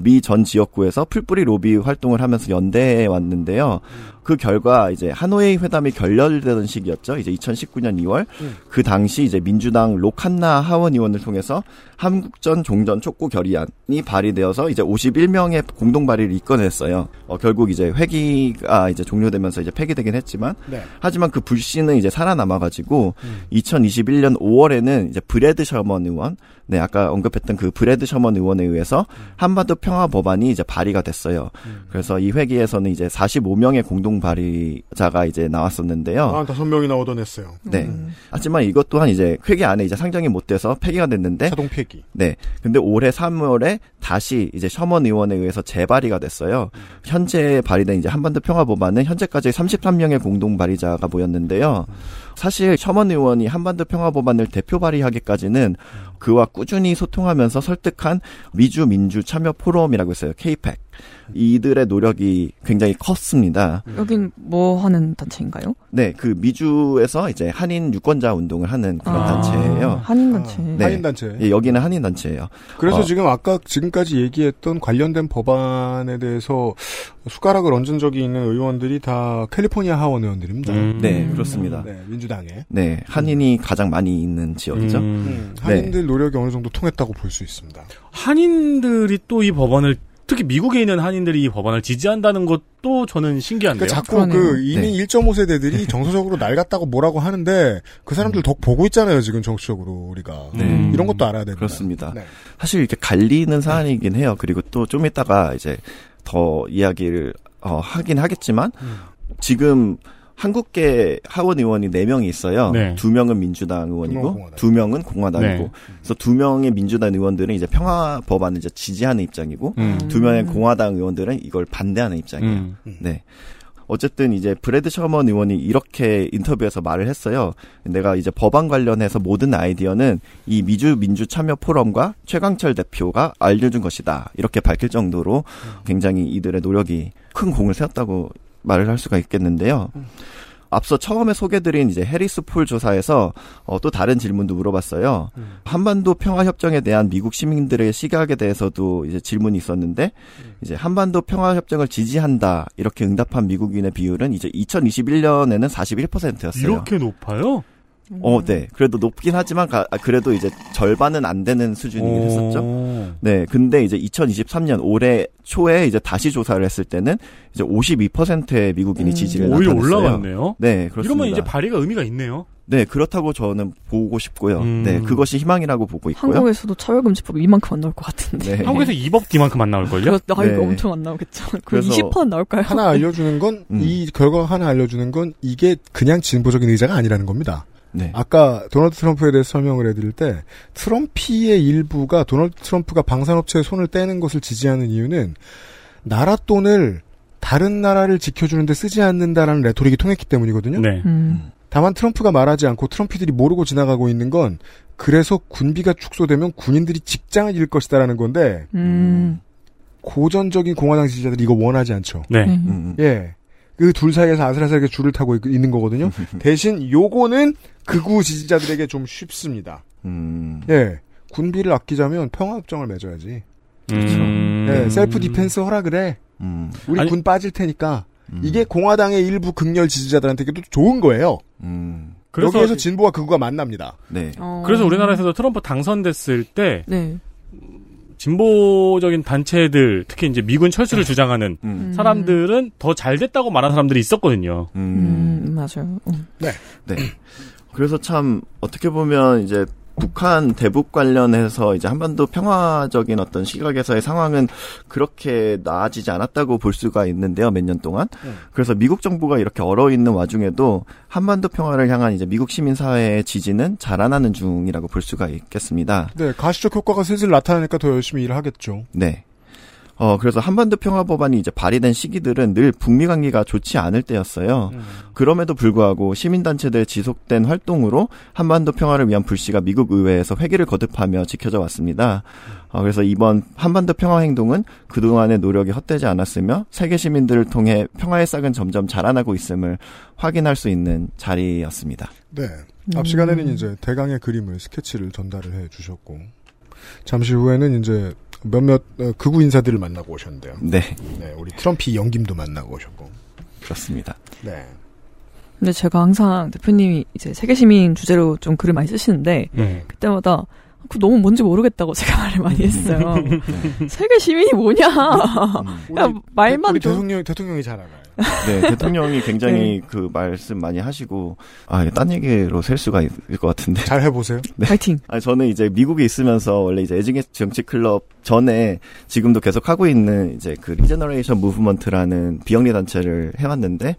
미 전 지역구에서 풀뿌리 로비 활동을 하면서 연대해 왔는데요. 그 결과 이제 하노이 회담이 결렬되던 시기였죠. 이제 2019년 2월. 그 당시 이제 민주당 로칸나 하원 의원을 통해서 한국전 종전 촉구 결의안이 발의되어서 이제 51명의 공동 발의를 이끌어냈어요. 결국 이제 회기가 이제 종료되면서 이제 폐기되긴 했지만 네. 하지만 그 불씨는 이제 살아남아 가지고 2021년 5월에는 이제 브래드 셔먼 의원 네, 아까 언급했던 그 브래드 셔먼 의원에 의해서 한반도 평화 법안이 이제 발의가 됐어요. 그래서 이 회기에서는 이제 45명의 공동 발의자가 이제 나왔었는데요. 아, 5명이나 얻어냈어요. 네. 하지만 이것 또한 이제 회기 안에 이제 상정이 못 돼서 폐기가 됐는데. 자동 폐기. 네. 근데 올해 3월에 다시 이제 셔먼 의원에 의해서 재발의가 됐어요. 현재 발의된 이제 한반도 평화 법안은 현재까지 33명의 공동 발의자가 모였는데요. 사실 셔먼 의원이 한반도 평화 법안을 대표 발의하기까지는 그와 꾸준히 소통하면서 설득한 미주 민주 참여 포럼이라고 있어요. KPEC. 이들의 노력이 굉장히 컸습니다. 여긴 뭐 하는 단체인가요? 네, 그 미주에서 이제 한인 유권자 운동을 하는 그런 단체예요. 한인 단체. 네, 한인 단체. 예, 여기는 한인 단체예요. 그래서 지금 아까 지금까지 얘기했던 관련된 법안에 대해서 숟가락을 얹은 적이 있는 의원들이 다 캘리포니아 하원 의원들입니다. 네, 그렇습니다. 네, 민주당에. 네, 한인이 가장 많이 있는 지역이죠. 한인들 네. 노력이 어느 정도 통했다고 볼 수 있습니다. 한인들이 또 이 법안을 특히 미국에 있는 한인들이 이 법안을 지지한다는 것도 저는 신기한데요. 그러니까 자꾸 그 이미 네. 1.5세대들이 정서적으로 낡았다고 뭐라고 하는데 그 사람들 덕 보고 있잖아요. 지금 정치적으로 우리가. 네. 이런 것도 알아야 됩니다. 그렇습니다. 네. 사실 이렇게 갈리는 사안이긴 해요. 그리고 또 좀 이따가 이제 더 이야기를 하긴 하겠지만 지금 한국계 하원 의원이 4명이 있어요. 네. 2명은 민주당 의원이고 2명은 공화당이고. 네. 그래서 2명의 민주당 의원들은 이제 평화 법안을 이제 지지하는 입장이고 2명의 공화당 의원들은 이걸 반대하는 입장이에요. 네. 어쨌든 이제 브래드 셔먼 의원이 이렇게 인터뷰에서 말을 했어요. 내가 이제 법안 관련해서 모든 아이디어는 이 미주 민주 참여 포럼과 최강철 대표가 알려준 것이다. 이렇게 밝힐 정도로 굉장히 이들의 노력이 큰 공을 세웠다고 말을 할 수가 있겠는데요. 앞서 처음에 소개드린 이제 해리스 폴 조사에서 또 다른 질문도 물어봤어요. 한반도 평화 협정에 대한 미국 시민들의 시각에 대해서도 이제 질문이 있었는데 이제 한반도 평화 협정을 지지한다 이렇게 응답한 미국인의 비율은 이제 2021년에는 41%였어요. 이렇게 높아요? 네. 그래도 높긴 하지만 그래도 이제 절반은 안 되는 수준이긴 했었죠. 네. 근데 이제 2023년 올해 초에 이제 다시 조사를 했을 때는 이제 52%의 미국인이 지지를 나타냈어요. 오히려 올라갔네요. 네, 그렇습니다. 이러면 이제 발의가 의미가 있네요. 네, 그렇다고 저는 보고 싶고요. 네, 그것이 희망이라고 보고 있고요. 한국에서도 차별금지법 이만큼 안 나올 것 같은데. 네. 한국에서 이 법 이만큼 안 나올걸요? 나 이거 네. 엄청 안 나오겠죠. 그래서 20%는 나올까요? 하나 알려주는 건, 이 결과 하나 알려주는 건 이게 그냥 진보적인 의자가 아니라는 겁니다. 네. 아까 도널드 트럼프에 대해서 설명을 해드릴 때 트럼피의 일부가 도널드 트럼프가 방산업체에 손을 떼는 것을 지지하는 이유는 나라 돈을 다른 나라를 지켜주는데 쓰지 않는다라는 레토릭이 통했기 때문이거든요. 네. 다만 트럼프가 말하지 않고 트럼피들이 모르고 지나가고 있는 건 그래서 군비가 축소되면 군인들이 직장을 잃을 것이다라는 건데 고전적인 공화당 지지자들이 이거 원하지 않죠. 네. 예. 그 둘 사이에서 아슬아슬하게 줄을 타고 있는 거거든요. 대신 요거는 극우 지지자들에게 좀 쉽습니다. 예, 군비를 아끼자면 평화협정을 맺어야지. 그렇죠. 예, 셀프 디펜스 허락을 해. 우리 군 빠질 테니까. 이게 공화당의 일부 극렬 지지자들한테도 좋은 거예요. 그래서 여기에서 진보와 극우가 만납니다. 네. 그래서 우리나라에서도 트럼프 당선됐을 때 네. 진보적인 단체들, 특히 이제 미군 철수를 주장하는 사람들은 더 잘 됐다고 말하는 사람들이 있었거든요. 맞아요. 네. 네. 그래서 참, 어떻게 보면 이제 북한 대북 관련해서 이제 한반도 평화적인 어떤 시각에서의 상황은 그렇게 나아지지 않았다고 볼 수가 있는데요, 몇 년 동안. 그래서 미국 정부가 이렇게 얼어 있는 와중에도 한반도 평화를 향한 이제 미국 시민 사회의 지지는 자라나는 중이라고 볼 수가 있겠습니다. 네, 가시적 효과가 슬슬 나타나니까 더 열심히 일을 하겠죠. 네. 그래서 한반도 평화 법안이 이제 발의된 시기들은 늘 북미 관계가 좋지 않을 때였어요. 그럼에도 불구하고 시민단체들의 지속된 활동으로 한반도 평화를 위한 불씨가 미국 의회에서 회기를 거듭하며 지켜져 왔습니다. 그래서 이번 한반도 평화 행동은 그동안의 노력이 헛되지 않았으며 세계 시민들을 통해 평화의 싹은 점점 자라나고 있음을 확인할 수 있는 자리였습니다. 네. 앞 시간에는 이제 대강의 그림을 스케치를 전달을 해 주셨고 잠시 후에는 이제 몇몇 극우 인사들을 만나고 오셨는데요. 네. 네, 우리 트럼프 영김도 만나고 오셨고. 그렇습니다. 네. 근데 제가 항상 대표님이 이제 세계 시민 주제로 좀 글을 많이 쓰시는데 그때마다 그 너무 뭔지 모르겠다고 제가 말을 많이 했어요. 세계 시민이 뭐냐? 야, 말만 우리 대통령이 잘 알아요. 네, 대통령이 굉장히 그 말씀 많이 하시고 딴 얘기로 셀 수가 있을 것 같은데 잘 해보세요. 네. 파이팅. 저는 이제 미국에 있으면서 원래 이제 애증의정치클럽 전에 지금도 계속 하고 있는 이제 그 리제너레이션 무브먼트라는 비영리 단체를 해왔는데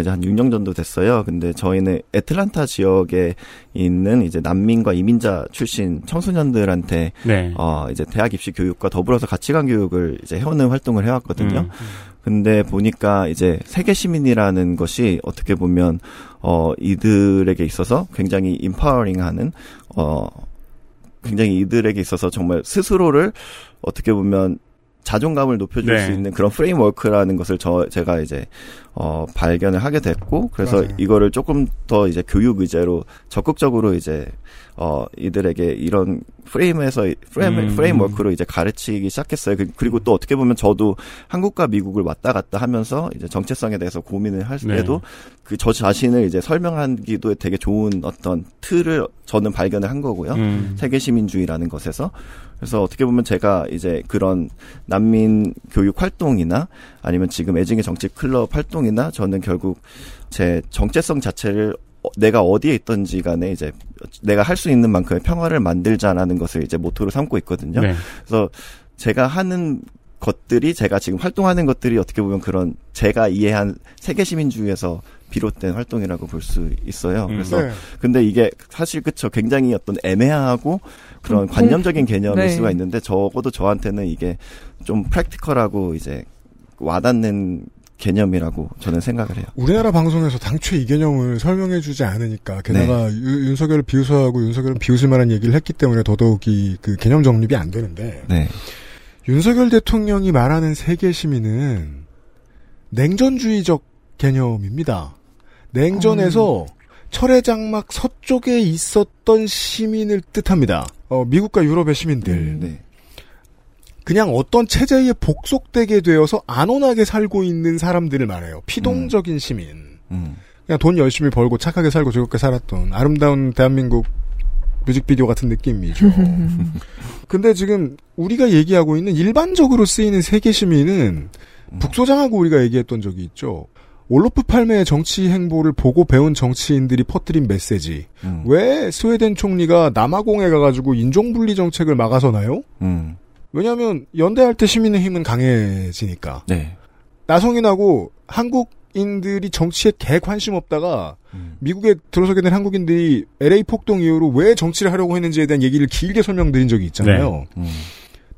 이제 한 6년 정도 됐어요. 근데 저희는 애틀란타 지역에 있는 이제 난민과 이민자 출신 청소년들한테 이제 대학 입시 교육과 더불어서 가치관 교육을 이제 해오는 활동을 해왔거든요. 근데 보니까 이제 세계 시민이라는 것이 어떻게 보면 이들에게 있어서 굉장히 인파워링하는 굉장히 이들에게 있어서 정말 스스로를 어떻게 보면 자존감을 높여줄 수 있는 그런 프레임워크라는 것을 제가 이제 발견을 하게 됐고 그래서 이거를 조금 더 이제 교육 의제로 적극적으로 이제 이들에게 이런 프레임워크로 이제 가르치기 시작했어요. 그리고 또 어떻게 보면 저도 한국과 미국을 왔다 갔다 하면서 이제 정체성에 대해서 고민을 할 때도 그 저 자신을 이제 설명하기도 되게 좋은 어떤 틀을 저는 발견을 한 거고요. 세계 시민주의라는 것에서. 그래서 어떻게 보면 제가 이제 그런 난민 교육 활동이나 아니면 지금 애증의 정치 클럽 활동이나 저는 결국 제 정체성 자체를 내가 어디에 있든지 간에 이제 내가 할 수 있는 만큼의 평화를 만들자라는 것을 이제 모토로 삼고 있거든요. 네. 그래서 제가 하는 것들이 제가 지금 활동하는 것들이 어떻게 보면 그런 제가 이해한 세계 시민주의에서 비롯된 활동이라고 볼 수 있어요. 그래서 근데 이게 사실 굉장히 어떤 애매하고 그런 관념적인 개념일 수가 있는데 적어도 저한테는 이게 좀 프랙티컬하고 이제 와닿는 개념이라고 저는 생각을 해요. 우리나라 방송에서 당초에 이 개념을 설명해주지 않으니까 게다가 윤석열을 비웃어하고 윤석열은 비웃을 만한 얘기를 했기 때문에 더더욱이 그 개념 정립이 안 되는데 윤석열 대통령이 말하는 세계 시민은 냉전주의적 개념입니다. 냉전에서 철의 장막 서쪽에 있었던 시민을 뜻합니다. 미국과 유럽의 시민들. 그냥 어떤 체제에 복속되게 되어서 안온하게 살고 있는 사람들을 말해요. 피동적인 시민. 그냥 돈 열심히 벌고 착하게 살고 즐겁게 살았던 아름다운 대한민국 뮤직비디오 같은 느낌이죠. 근데 지금 우리가 얘기하고 있는 일반적으로 쓰이는 세계 시민은 북소장하고 우리가 얘기했던 적이 있죠. 올로프 팔메의 정치 행보를 보고 배운 정치인들이 퍼뜨린 메시지. 왜 스웨덴 총리가 남아공에 가가지고 인종분리 정책을 막아서나요? 왜냐하면 연대할 때 시민의힘은 강해지니까. 나성인하고 한국인들이 정치에 개 관심 없다가 미국에 들어서게 된 한국인들이 LA 폭동 이후로 왜 정치를 하려고 했는지에 대한 얘기를 길게 설명드린 적이 있잖아요.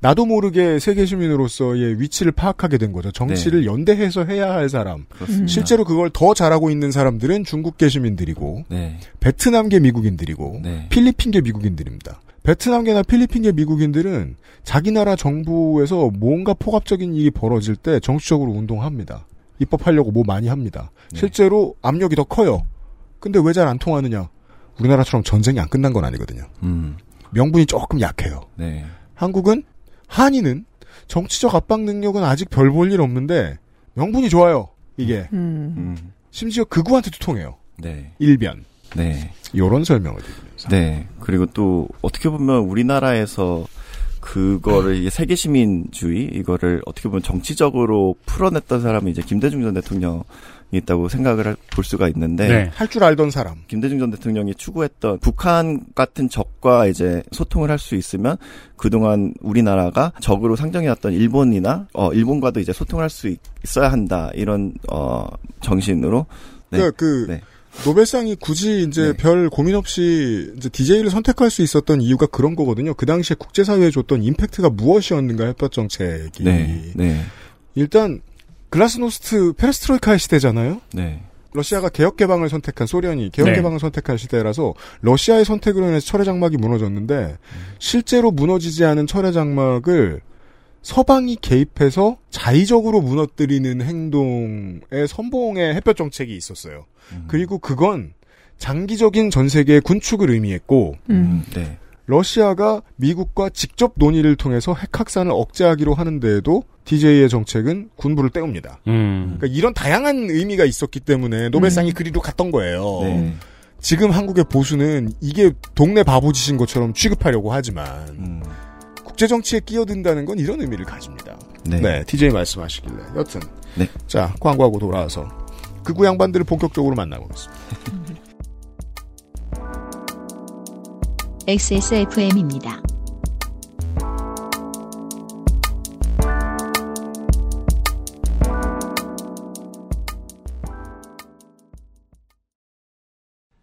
나도 모르게 세계 시민으로서의 위치를 파악하게 된 거죠. 정치를 연대해서 해야 할 사람. 그렇습니다. 실제로 그걸 더 잘하고 있는 사람들은 중국계 시민들이고 베트남계 미국인들이고 필리핀계 미국인들입니다. 베트남계나 필리핀계 미국인들은 자기 나라 정부에서 뭔가 폭압적인 일이 벌어질 때 정치적으로 운동합니다. 입법하려고 뭐 많이 합니다. 실제로 압력이 더 커요. 근데 왜 잘 안 통하느냐? 우리나라처럼 전쟁이 안 끝난 건 아니거든요. 명분이 조금 약해요. 한국은, 한인은 정치적 압박 능력은 아직 별 볼 일 없는데 명분이 좋아요. 이게. 심지어 극우한테도 통해요. 일변. 이런 설명을 드리면서. 그리고 또 어떻게 보면 우리나라에서 그거를 세계 시민주의 이거를 어떻게 보면 정치적으로 풀어냈던 사람이 이제 김대중 전 대통령이 있다고 생각을 볼 수가 있는데 할 줄 알던 사람. 김대중 전 대통령이 추구했던 북한 같은 적과 이제 소통을 할 수 있으면 그동안 우리나라가 적으로 상정해왔던 일본이나 일본과도 이제 소통할 수 있어야 한다 이런 정신으로. 노벨상이 굳이 이제 별 고민 없이 이제 DJ를 선택할 수 있었던 이유가 그런 거거든요. 그 당시에 국제사회에 줬던 임팩트가 무엇이었는가 햇볕 정책이. 네. 네. 일단 글라스노스트 페레스트로이카의 시대잖아요. 네. 러시아가 개혁개방을 선택한 소련이 개혁개방을 선택한 시대라서 러시아의 선택으로 인해서 철회장막이 무너졌는데 실제로 무너지지 않은 철회장막을 서방이 개입해서 자의적으로 무너뜨리는 행동의 선봉의 햇볕 정책이 있었어요. 그리고 그건 장기적인 전 세계의 군축을 의미했고 네. 러시아가 미국과 직접 논의를 통해서 핵 확산을 억제하기로 하는데에도 DJ의 정책은 군부를 때웁니다. 그러니까 이런 다양한 의미가 있었기 때문에 노벨상이 그리로 갔던 거예요. 네. 지금 한국의 보수는 이게 동네 바보짓인 것처럼 취급하려고 하지만 국제정치에 끼어든다는 건 이런 의미를 가집니다. 네, 네 DJ 말씀하시길래 여튼 네. 자 광고하고 돌아와서 극우 양반들을 본격적으로 만나보겠습니다. XSFM입니다.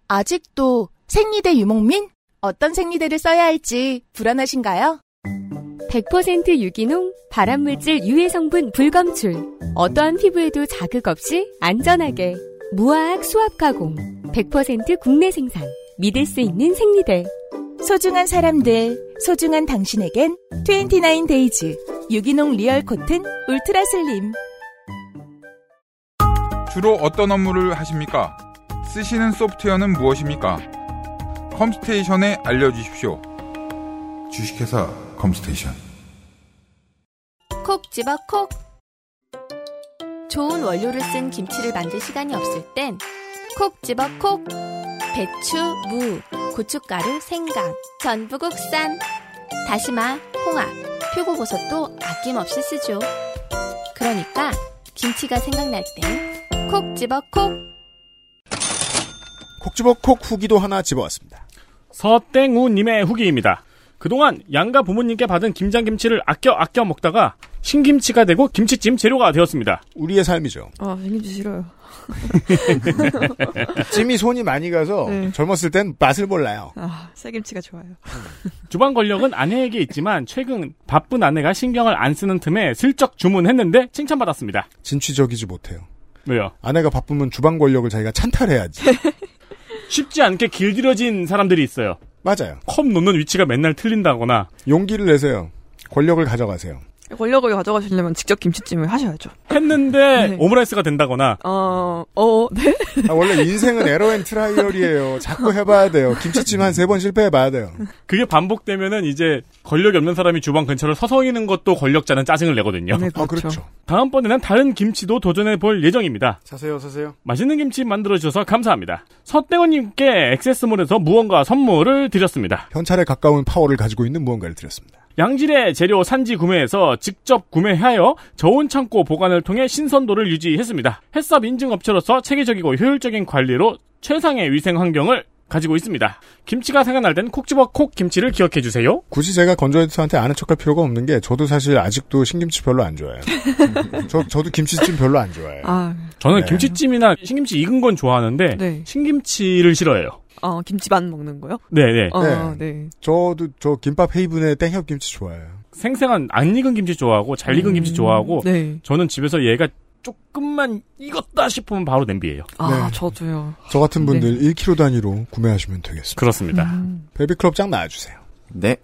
아직도 생리대 유목민? 어떤 생리대를 써야 할지 불안하신가요? 100% 유기농, 발암물질 유해 성분 불검출. 어떠한 피부에도 자극 없이 안전하게. 무화학 수압 가공. 100% 국내 생산. 믿을 수 있는 생리대. 소중한 사람들, 소중한 당신에겐 29데이즈 유기농 리얼 코튼 울트라 슬림. 주로 어떤 업무를 하십니까? 쓰시는 소프트웨어는 무엇입니까? 컴스테이션에 알려주십시오. 주식회사 컴스테이션. 콕 집어 콕. 좋은 원료를 쓴 김치를 만들 시간이 없을 땐 콕 집어 콕. 배추, 무, 고춧가루, 생강, 전부 국산. 다시마, 홍합, 표고버섯도 아낌없이 쓰죠. 그러니까 김치가 생각날 땐 콕 집어 콕. 콕 집어 콕 후기도 하나 집어왔습니다. 서땡우님의 후기입니다. 그동안 양가 부모님께 받은 김장김치를 아껴 먹다가 신김치가 되고 김치찜 재료가 되었습니다. 우리의 삶이죠. 아, 생김치 싫어요. 찜이 손이 많이 가서 젊었을 땐 맛을 몰라요. 아, 새김치가 좋아요. 주방 권력은 아내에게 있지만 최근 바쁜 아내가 신경을 안 쓰는 틈에 슬쩍 주문했는데 칭찬받았습니다. 진취적이지 못해요. 왜요? 아내가 바쁘면 주방 권력을 자기가 찬탈해야지. 쉽지 않게 길들여진 사람들이 있어요. 맞아요. 컵 놓는 위치가 맨날 틀린다거나. 용기를 내세요. 권력을 가져가세요. 권력을 가져가시려면 직접 김치찜을 하셔야죠. 했는데 네. 오므라이스가 된다거나. 네? 아, 원래 인생은 에러 앤 트라이얼이에요. 자꾸 해봐야 돼요. 김치찜 한 3번 실패해봐야 돼요. 그게 반복되면은 이제 권력이 없는 사람이 주방 근처를 서성이는 것도 권력자는 짜증을 내거든요. 네, 그렇죠. 아, 그렇죠. 다음번에는 다른 김치도 도전해볼 예정입니다. 사세요. 맛있는 김치 만들어주셔서 감사합니다. 서태원님께 액세스몰에서 무언가 선물을 드렸습니다. 현찰에 가까운 파워를 가지고 있는 무언가를 드렸습니다. 양질의 재료 산지 구매해서 직접 구매하여 저온 창고 보관을 통해 신선도를 유지했습니다. 햇삽 인증 업체로서 체계적이고 효율적인 관리로 최상의 위생 환경을 가지고 있습니다. 김치가 생각날 땐 콕 집어 콕 김치를 기억해 주세요. 굳이 제가 건조해서한테 아는 척할 필요가 없는 게 저도 사실 아직도 신김치 별로 안 좋아해요. 저도 김치찜 별로 안 좋아해요. 아, 저는 네. 김치찜이나 신김치 익은 건 좋아하는데 네. 신김치를 싫어해요. 김치만 먹는 거요? 네네. 네. 저도 저 김밥 헤이븐의 땡협 김치 좋아해요. 생생한 안 익은 김치 좋아하고 잘 익은 김치 좋아하고 네. 저는 집에서 얘가 조금만 익었다 싶으면 바로 냄비예요. 아 네. 저도요. 저 같은 분들 네. 1kg 단위로 구매하시면 되겠습니다. 그렇습니다. 벨비클럽장 나와주세요. 네.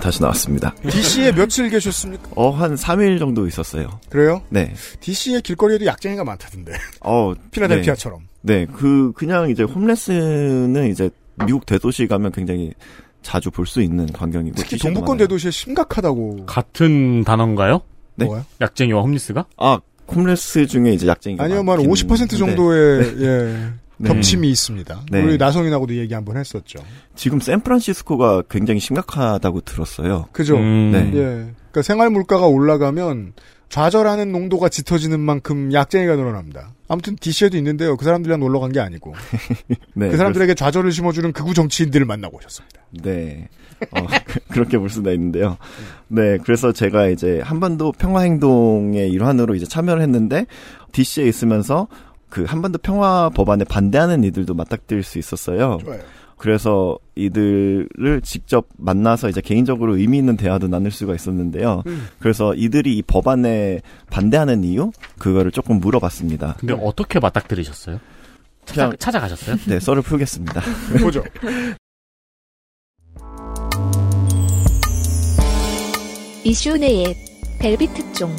다시 나왔습니다. DC에 며칠 계셨습니까? 한 3일 정도 있었어요. 그래요? 네. DC의 길거리에도 약쟁이가 많다던데. 필라델피아처럼. 네. 그냥 이제 홈레스는 이제 미국 대도시 가면 굉장히 자주 볼 수 있는 광경이고. 특히 동부권 대도시에 심각하다고. 같은 단어인가요? 네. 뭐요? 약쟁이와 홈리스가? 홈레스 중에 이제 약쟁이가. 아니요, 말 50% 정도의, 네. 예. 네. 겹침이 있습니다. 네. 우리 나성인하고도 얘기 한번 했었죠. 지금 샌프란시스코가 굉장히 심각하다고 들었어요. 그죠? 네. 예. 그러니까 생활 물가가 올라가면 좌절하는 농도가 짙어지는 만큼 약쟁이가 늘어납니다. 아무튼 DC에도 있는데요. 그 사람들이랑 놀러 간 게 아니고 네, 그 사람들에게 좌절을 심어주는 극우 정치인들을 만나고 오셨습니다. 네, 그렇게 볼 수가 있는데요. 네, 그래서 제가 이제 한반도 평화행동의 일환으로 이제 참여를 했는데 DC에 있으면서 그 한반도 평화 법안에 반대하는 이들도 맞닥뜨릴 수 있었어요. 좋아요. 그래서 이들을 직접 만나서 이제 개인적으로 의미 있는 대화도 나눌 수가 있었는데요. 그래서 이들이 이 법안에 반대하는 이유? 그거를 조금 물어봤습니다. 근데 어떻게 맞닥뜨리셨어요? 찾아가셨어요? 네, 썰을 풀겠습니다. 보죠. 이슈 내에 벨비 특종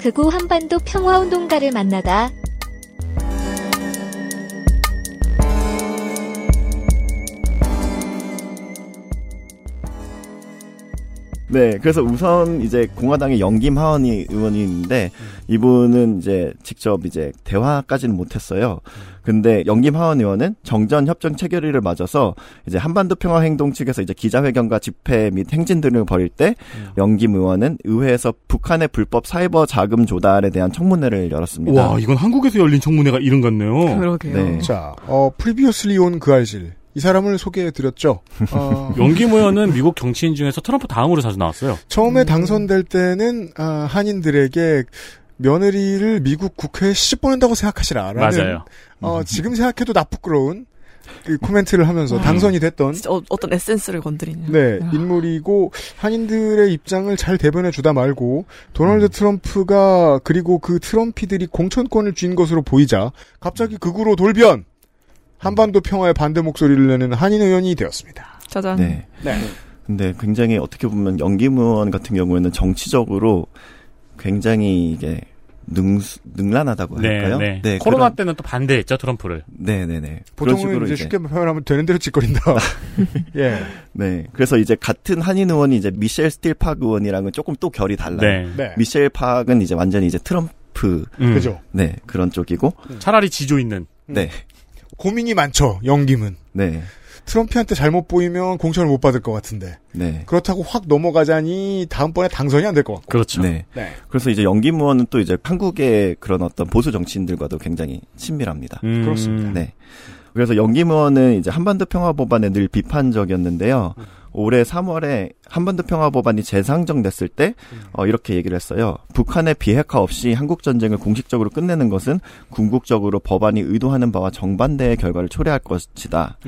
극우 한반도 평화운동가를 만나다. 네, 그래서 우선 이제 공화당의 영김 하원이 의원이 있는데 이분은 이제 직접 이제 대화까지는 못했어요. 근데 영김 하원 의원은 정전 협정 체결일을 맞아서 이제 한반도 평화 행동 측에서 이제 기자회견과 집회 및 행진 등을 벌일 때 영김 의원은 의회에서 북한의 불법 사이버 자금 조달에 대한 청문회를 열었습니다. 와, 이건 한국에서 열린 청문회가 이름 같네요. 그러게요. 네. 자, 프리비어슬리 온 그 알실. 이 사람을 소개해드렸죠. 영김 의원은 미국 정치인 중에서 트럼프 다음으로 자주 나왔어요. 처음에 당선될 때는 한인들에게 며느리를 미국 국회에 시집보낸다고 생각하시라라는 맞아요. 지금 생각해도 나쁘끄러운 그 코멘트를 하면서 당선이 됐던 진짜 어떤 에센스를 건드리는 네, 인물이고 한인들의 입장을 잘 대변해주다 말고 도널드 트럼프가 그리고 그 트럼피들이 공천권을 쥔 것으로 보이자 갑자기 극으로 돌변! 한반도 평화에 반대 목소리를 내는 한인 의원이 되었습니다. 짜잔. 네. 네. 근데 굉장히 어떻게 보면 영김 의원 같은 경우에는 정치적으로 굉장히 이게 능란하다고 할까요? 네. 네. 코로나 그런... 때는 또 반대했죠, 트럼프를. 네네네. 보통은 이제 쉽게 표현하면 되는 대로 짓거린다. 예. 네. 그래서 이제 같은 한인 의원이 이제 미셸 스틸 팍 의원이랑은 조금 또 결이 달라요. 네. 네. 미셸 팍은 이제 완전히 이제 트럼프. 그죠. 네. 그런 쪽이고. 차라리 지조 있는. 네. 고민이 많죠, 영김은. 네. 트럼프한테 잘못 보이면 공천을 못 받을 것 같은데. 네. 그렇다고 확 넘어가자니 다음번에 당선이 안 될 것 같고. 그렇죠. 네. 네. 그래서 이제 영김 의원은 또 이제 한국의 그런 어떤 보수 정치인들과도 굉장히 친밀합니다. 그렇습니다. 네. 그래서 영김 의원은 이제 한반도 평화 법안에 늘 비판적이었는데요. 올해 3월에 한반도 평화 법안이 재상정됐을 때 이렇게 얘기를 했어요. 북한의 비핵화 없이 한국 전쟁을 공식적으로 끝내는 것은 궁극적으로 법안이 의도하는 바와 정반대의 결과를 초래할 것이다.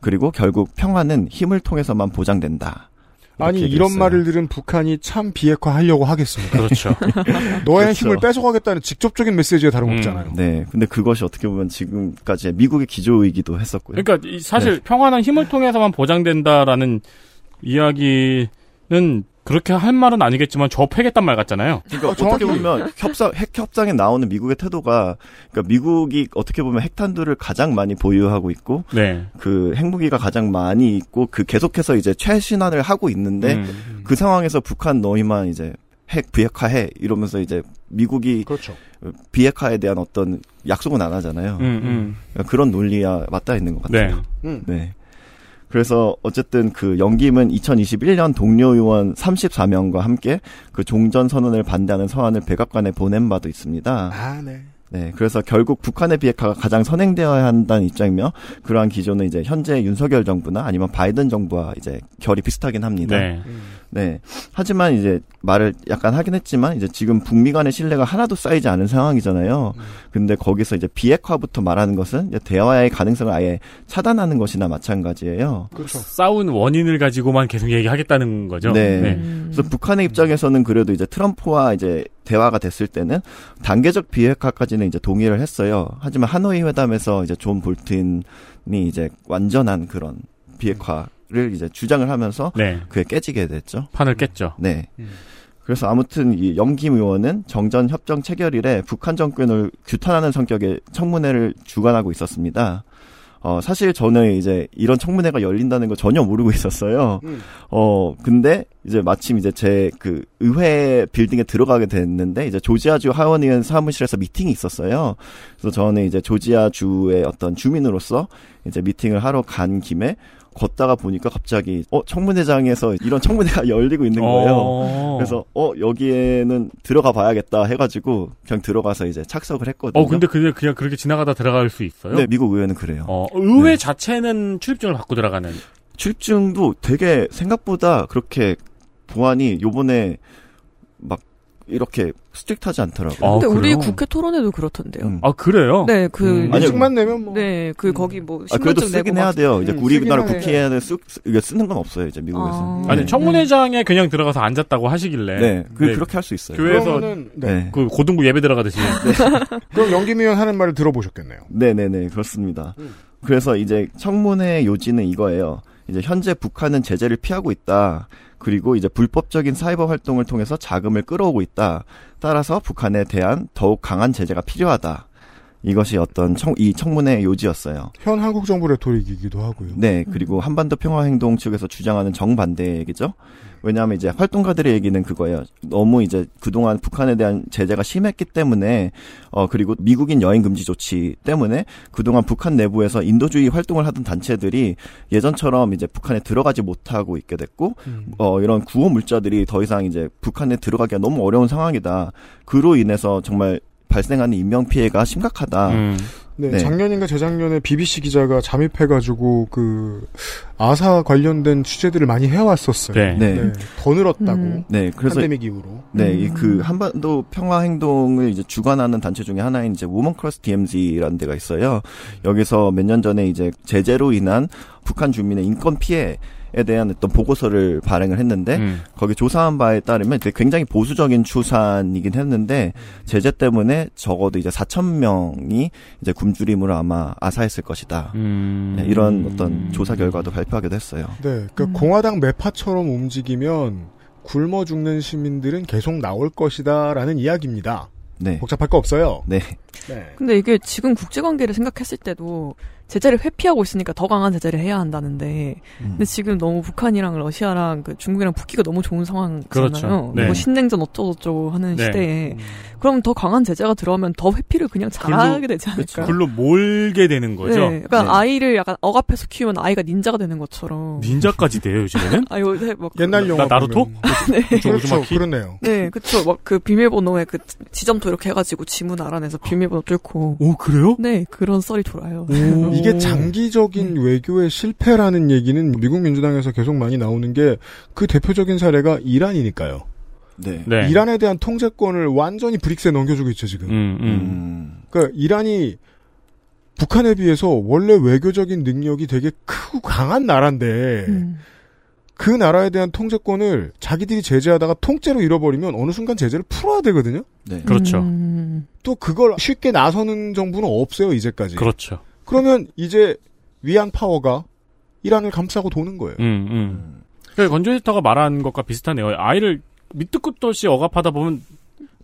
그리고 결국 평화는 힘을 통해서만 보장된다. 아니 이런 있어요. 말을 들은 북한이 참 비핵화하려고 하겠습니다. 그렇죠. 너의 그렇죠. 힘을 뺏어가겠다는 직접적인 메시지에 다름없잖아요. 네. 근데 그것이 어떻게 보면 지금까지 미국의 기조이기도 했었고요. 그러니까 사실 네. 평화는 힘을 통해서만 보장된다라는 이야기는 그렇게 할 말은 아니겠지만 접해겠단 말 같잖아요. 그러니까 어떻게 보면 핵협상에 나오는 미국의 태도가 그러니까 미국이 어떻게 보면 핵탄두를 가장 많이 보유하고 있고 네. 그 핵무기가 가장 많이 있고 그 계속해서 이제 최신화를 하고 있는데 그 상황에서 북한 너희만 이제 핵 비핵화해 이러면서 이제 미국이 그렇죠. 비핵화에 대한 어떤 약속은 안 하잖아요. 그러니까 그런 논리와 맞닿아 있는 것 같아요. 네. 네. 그래서 어쨌든 그 영김은 2021년 동료 의원 34명과 함께 그 종전 선언을 반대하는 서한을 백악관에 보낸 바도 있습니다. 아, 네. 네, 그래서 결국 북한의 비핵화가 가장 선행되어야 한다는 입장이며 그러한 기조는 이제 현재 윤석열 정부나 아니면 바이든 정부와 이제 결이 비슷하긴 합니다. 네. 네. 하지만 이제 말을 약간 하긴 했지만 이제 지금 북미 간의 신뢰가 하나도 쌓이지 않은 상황이잖아요. 근데 거기서 이제 비핵화부터 말하는 것은 이제 대화의 가능성을 아예 차단하는 것이나 마찬가지예요. 그렇죠. 싸운 원인을 가지고만 계속 얘기하겠다는 거죠. 네. 네. 그래서 북한의 입장에서는 그래도 이제 트럼프와 이제 대화가 됐을 때는 단계적 비핵화까지는 이제 동의를 했어요. 하지만 하노이 회담에서 이제 존 볼튼이 이제 완전한 그런 비핵화를 이제 주장을 하면서 네. 그게 깨지게 됐죠. 판을 깼죠. 네. 그래서 아무튼 이 영김 의원은 정전 협정 체결일에 북한 정권을 규탄하는 성격의 청문회를 주관하고 있었습니다. 사실 저는 이제 이런 청문회가 열린다는 거 전혀 모르고 있었어요. 근데 이제 마침 이제 제 그 의회 빌딩에 들어가게 됐는데 이제 조지아주 하원의원 사무실에서 미팅이 있었어요. 그래서 저는 이제 조지아주의 어떤 주민으로서 이제 미팅을 하러 간 김에 걷다가 보니까 갑자기 청문회장에서 이런 청문회가 열리고 있는 거예요. 그래서 여기에는 들어가 봐야겠다 해가지고 그냥 들어가서 이제 착석을 했거든요. 근데 그게 그냥 그렇게 지나가다 들어갈 수 있어요? 네, 미국 의회는 그래요. 의회 네. 자체는 출입증을 받고 들어가는. 출입증도 되게 생각보다 그렇게 보안이 요번에 막 이렇게 스트릭트하지 않더라고요. 근데 우리 국회 토론회도 그렇던데요. 그래요? 네, 일찍만 내면 뭐. 네, 거기 뭐. 그래도 쓰긴 해야 돼요. 이제 우리나라 국회에는 쓰는 건 없어요, 이제 미국에서. 아니, 청문회장에 그냥 들어가서 앉았다고 하시길래. 네, 그렇게 할 수 있어요. 교회에서 네. 그 고등부 예배 들어가듯이. 네. 그럼 영김 의원 하는 말을 들어보셨겠네요. 네네네, 그렇습니다. 그래서 이제 청문회 요지는 이거예요. 이제 현재 북한은 제재를 피하고 있다. 그리고 이제 불법적인 사이버 활동을 통해서 자금을 끌어오고 있다. 따라서 북한에 대한 더욱 강한 제재가 필요하다. 이것이 이 청문회의 요지였어요. 현 한국 정부의 도리이기도 하고요. 네, 그리고 한반도 평화행동 측에서 주장하는 정반대의 얘기죠. 왜냐하면 이제 활동가들의 얘기는 그거예요. 너무 이제 그동안 북한에 대한 제재가 심했기 때문에, 그리고 미국인 여행 금지 조치 때문에 그동안 북한 내부에서 인도주의 활동을 하던 단체들이 예전처럼 이제 북한에 들어가지 못하고 있게 됐고, 이런 구호 물자들이 더 이상 이제 북한에 들어가기가 너무 어려운 상황이다. 그로 인해서 정말 발생하는 인명피해가 심각하다. 네, 작년인가 재작년에 BBC 기자가 잠입해가지고 그 아사 관련된 취재들을 많이 해왔었어요. 네. 네. 네, 더 늘었다고. 네, 그래서 팬데믹 이후로. 네, 그 한반도 평화 행동을 이제 주관하는 단체 중에 하나인 이제 우먼크로스 DMZ라는 데가 있어요. 여기서 몇 년 전에 이제 제재로 인한 북한 주민의 인권 피해 에 대한 어떤 보고서를 발행을 했는데 거기 조사한 바에 따르면 굉장히 보수적인 추산이긴 했는데 제재 때문에 적어도 이제 4천 명이 이제 굶주림으로 아마 아사했을 것이다. 네, 이런 어떤 조사 결과도 발표하기도 했어요. 네, 그러니까 공화당 매파처럼 움직이면 굶어 죽는 시민들은 계속 나올 것이다라는 이야기입니다. 네. 복잡할 거 없어요. 네. 네. 근데 이게 지금 국제관계를 생각했을 때도 제재를 회피하고 있으니까 더 강한 제재를 해야 한다는데, 근데 지금 너무 북한이랑 러시아랑 그 중국이랑 붙기가 너무 좋은 상황이잖아요. 그렇죠. 네. 뭐 신냉전 어쩌고저쩌고 하는 네. 시대에 그럼 더 강한 제재가 들어오면 더 회피를 그냥 잘하게 되지 않을까? 글로 몰게 되는 거죠. 네. 그러니까 네. 아이를 약간 억압해서 키우면 아이가 닌자가 되는 것처럼. 닌자까지 돼요 요즘에는? 아 요새 막 옛날 영화 나루토? 네. 그렇죠. 그러네요. 네, 그렇죠. 막 그 비밀번호에 그 지점토 이렇게 해가지고 지문 알아내서 비밀번호 뚫고. 오 그래요? 네, 그런 썰이 돌아요. 이게 장기적인 외교의 실패라는 얘기는 미국 민주당에서 계속 많이 나오는 게 그 대표적인 사례가 이란이니까요. 네. 네. 이란에 대한 통제권을 완전히 브릭스에 넘겨주고 있죠 지금. 그러니까 이란이 북한에 비해서 원래 외교적인 능력이 되게 크고 강한 나라인데 그 나라에 대한 통제권을 자기들이 제재하다가 통째로 잃어버리면 어느 순간 제재를 풀어야 되거든요. 네. 그렇죠. 또 그걸 쉽게 나서는 정부는 없어요 이제까지. 그렇죠. 그러면 이제 위안 파워가 이란을 감싸고 도는 거예요. 그러니까 건조지터가 말한 것과 비슷하네요. 아이를 밑도 끝도 없이 억압하다 보면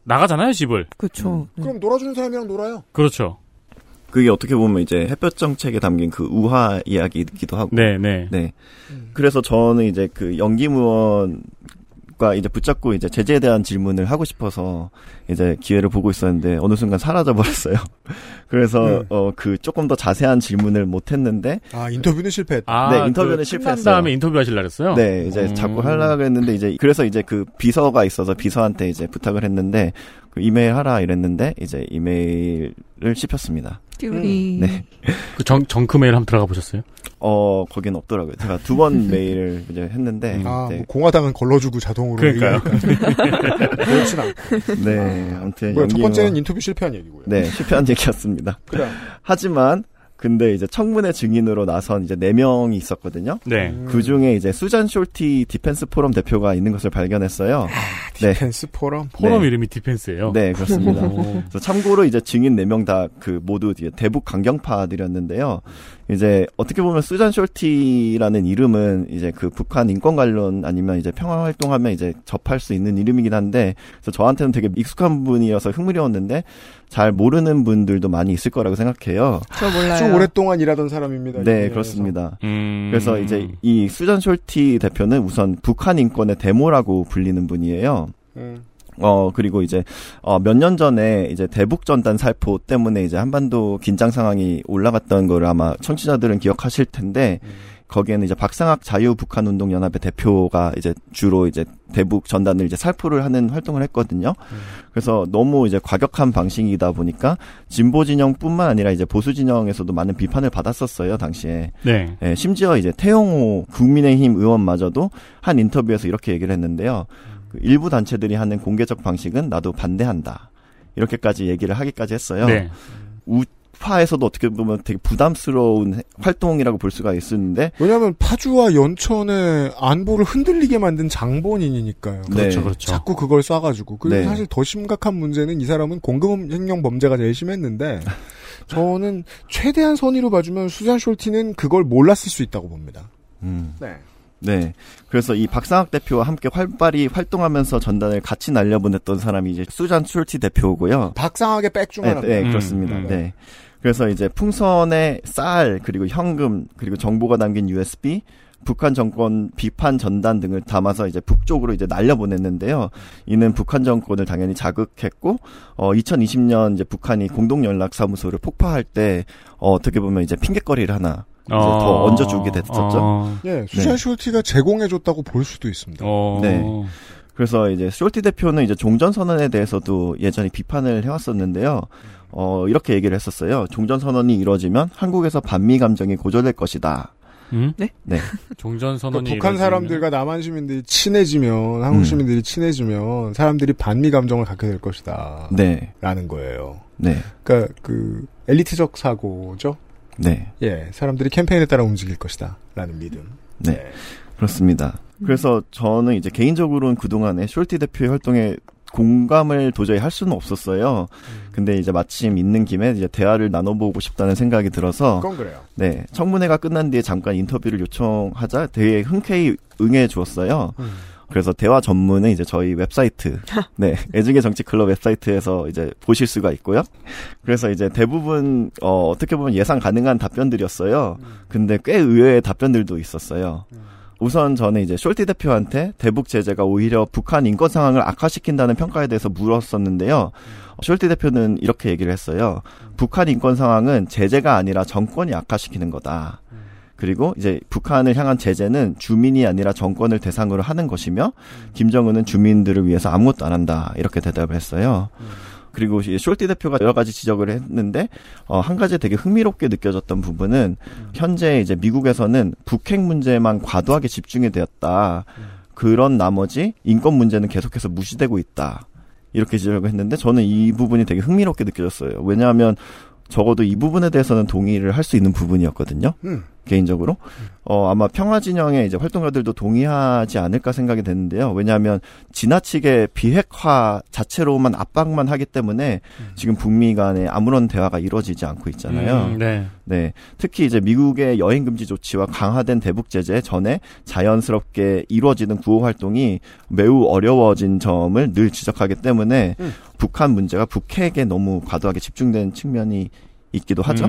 나가잖아요 집을. 그렇죠. 그럼 놀아주는 사람이랑 놀아요. 그렇죠. 그게 어떻게 보면 이제 햇볕 정책에 담긴 그 우화 이야기이기도 하고. 네네. 네. 그래서 저는 이제 그 영김 의원과 이제 붙잡고 이제 제재에 대한 질문을 하고 싶어서 이제 기회를 보고 있었는데 어느 순간 사라져 버렸어요. 그래서 그 조금 더 자세한 질문을 못 했는데 인터뷰는 실패했다. 네, 인터뷰는 실패했어요. 끝난 다음에 인터뷰하시려고 했어요? 네, 이제 자꾸 하려고 했는데 이제 그래서 이제 그 비서가 있어서 비서한테 이제 부탁을 했는데 그 이메일 하라 이랬는데 이제 이메일을 씹혔습니다. 네. 그 정크 메일 한번 들어가 보셨어요? 거긴 없더라고요. 제가 두 번 메일을 이제 했는데. 뭐 공화당은 걸러주고 자동으로. 그러니까요. 그렇진 않고. 네. 아무튼. 첫 번째는 인터뷰 실패한 얘기고요. 네. 실패한 얘기였습니다. 그래. 하지만, 근데 이제 청문회 증인으로 나선 이제 4명이 있었거든요. 네. 그 중에 이제 수잔 숄티 디펜스 포럼 대표가 있는 것을 발견했어요. 디펜스 포럼? 포럼 네. 이름이 디펜스예요. 네, 그렇습니다. 그래서 참고로 이제 증인 4명 다 그 모두 대북 강경파들이었는데요. 이제 어떻게 보면 수잔 숄티라는 이름은 이제 그 북한 인권 관련 아니면 이제 평화 활동하면 이제 접할 수 있는 이름이긴 한데 그래서 저한테는 되게 익숙한 분이어서 흥미로웠는데 잘 모르는 분들도 많이 있을 거라고 생각해요. 저 몰라요. 오랫동안 일하던 사람입니다. 네, 그렇습니다. 그래서 이제 이 수잔 숄티 대표는 우선 북한 인권의 데모라고 불리는 분이에요. 그리고 이제, 몇 년 전에 이제 대북 전단 살포 때문에 이제 한반도 긴장 상황이 올라갔던 거를 아마 청취자들은 기억하실 텐데, 거기에는 이제 박상학 자유북한운동연합의 대표가 이제 주로 이제 대북 전단을 이제 살포를 하는 활동을 했거든요. 그래서 너무 이제 과격한 방식이다 보니까 진보 진영뿐만 아니라 이제 보수 진영에서도 많은 비판을 받았었어요, 당시에. 네. 예, 심지어 이제 태영호 국민의힘 의원마저도 한 인터뷰에서 이렇게 얘기를 했는데요. 일부 단체들이 하는 공개적 방식은 나도 반대한다. 이렇게까지 얘기를 하기까지 했어요. 네. 파에서도 어떻게 보면 되게 부담스러운 활동이라고 볼 수가 있었는데, 왜냐하면 파주와 연천의 안보를 흔들리게 만든 장본인이니까요. 네. 그렇죠, 그렇죠. 자꾸 그걸 쏴가지고. 그리고 네. 사실 더 심각한 문제는 이 사람은 공금횡령 범죄가 제일 심했는데, 저는 최대한 선의로 봐주면 수잔 숄티는 그걸 몰랐을 수 있다고 봅니다. 네. 네. 그래서 이 박상학 대표와 함께 활발히 활동하면서 전단을 같이 날려보냈던 사람이 이제 수잔 숄티 대표고요. 박상학의 백중하라고. 네, 네, 그렇습니다. 네. 그래서 이제 풍선에 쌀, 그리고 현금, 그리고 정보가 담긴 USB, 북한 정권 비판 전단 등을 담아서 이제 북쪽으로 이제 날려보냈는데요. 이는 북한 정권을 당연히 자극했고, 2020년 이제 북한이 공동연락사무소를 폭파할 때, 어떻게 보면 이제 핑계거리를 하나 더 얹어주게 됐었죠. 네, 수잔 숄티가 제공해줬다고 볼 수도 있습니다. 네. 그래서 이제 숄티 대표는 이제 종전선언에 대해서도 예전에 비판을 해왔었는데요. 이렇게 얘기를 했었어요. 종전선언이 이루어지면 한국에서 반미 감정이 고조될 것이다. 네? 네. 종전선언이. 그러니까 북한 사람들과 남한 시민들이 친해지면, 한국 시민들이 친해지면, 사람들이 반미 감정을 갖게 될 것이다. 네. 라는 거예요. 네. 그러니까 그, 엘리트적 사고죠? 네. 예, 사람들이 캠페인에 따라 움직일 것이다. 라는 믿음. 네. 네. 그렇습니다. 그래서 저는 이제 개인적으로는 그동안에 숄티 대표의 활동에 공감을 도저히 할 수는 없었어요. 근데 이제 마침 있는 김에 이제 대화를 나눠보고 싶다는 생각이 들어서. 그건 그래요. 네. 청문회가 끝난 뒤에 잠깐 인터뷰를 요청하자 되게 흔쾌히 응해 주었어요. 그래서 대화 전문은 이제 저희 웹사이트, 네, 애증의 정치클럽 웹사이트에서 이제 보실 수가 있고요. 그래서 이제 대부분 어떻게 보면 예상 가능한 답변들이었어요. 근데 꽤 의외의 답변들도 있었어요. 우선 저는 이제 숄티 대표한테 대북 제재가 오히려 북한 인권 상황을 악화시킨다는 평가에 대해서 물었었는데요. 숄티 대표는 이렇게 얘기를 했어요. 북한 인권 상황은 제재가 아니라 정권이 악화시키는 거다. 그리고 이제 북한을 향한 제재는 주민이 아니라 정권을 대상으로 하는 것이며, 김정은은 주민들을 위해서 아무것도 안 한다. 이렇게 대답을 했어요. 그리고 숄티 대표가 여러 가지 지적을 했는데, 한 가지 되게 흥미롭게 느껴졌던 부분은, 현재 이제 미국에서는 북핵 문제만 과도하게 집중이 되었다. 그런 나머지 인권 문제는 계속해서 무시되고 있다. 이렇게 지적을 했는데, 저는 이 부분이 되게 흥미롭게 느껴졌어요. 왜냐하면 적어도 이 부분에 대해서는 동의를 할 수 있는 부분이었거든요. 개인적으로. 아마 평화진영의 이제 활동가들도 동의하지 않을까 생각이 되는데요. 왜냐하면 지나치게 비핵화 자체로만 압박만 하기 때문에 지금 북미 간에 아무런 대화가 이루어지지 않고 있잖아요. 네. 네. 특히 이제 미국의 여행금지 조치와 강화된 대북 제재 전에 자연스럽게 이루어지는 구호 활동이 매우 어려워진 점을 늘 지적하기 때문에 북한 문제가 북핵에 너무 과도하게 집중된 측면이 있기도 하죠.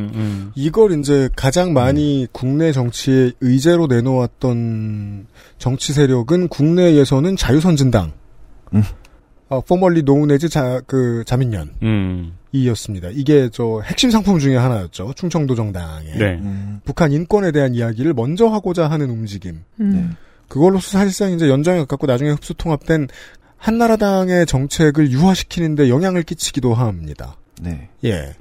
이걸 이제 가장 많이 국내 정치의 의제로 내놓았던 정치 세력은 국내에서는 자유선진당, formerly known as 자민련 이었습니다. 이게 저 핵심 상품 중에 하나였죠. 충청도 정당의 네. 북한 인권에 대한 이야기를 먼저 하고자 하는 움직임. 네. 그걸로서 사실상 이제 연장에 가깝고 나중에 흡수 통합된 한나라당의 정책을 유화시키는데 영향을 끼치기도 합니다. 네. 예.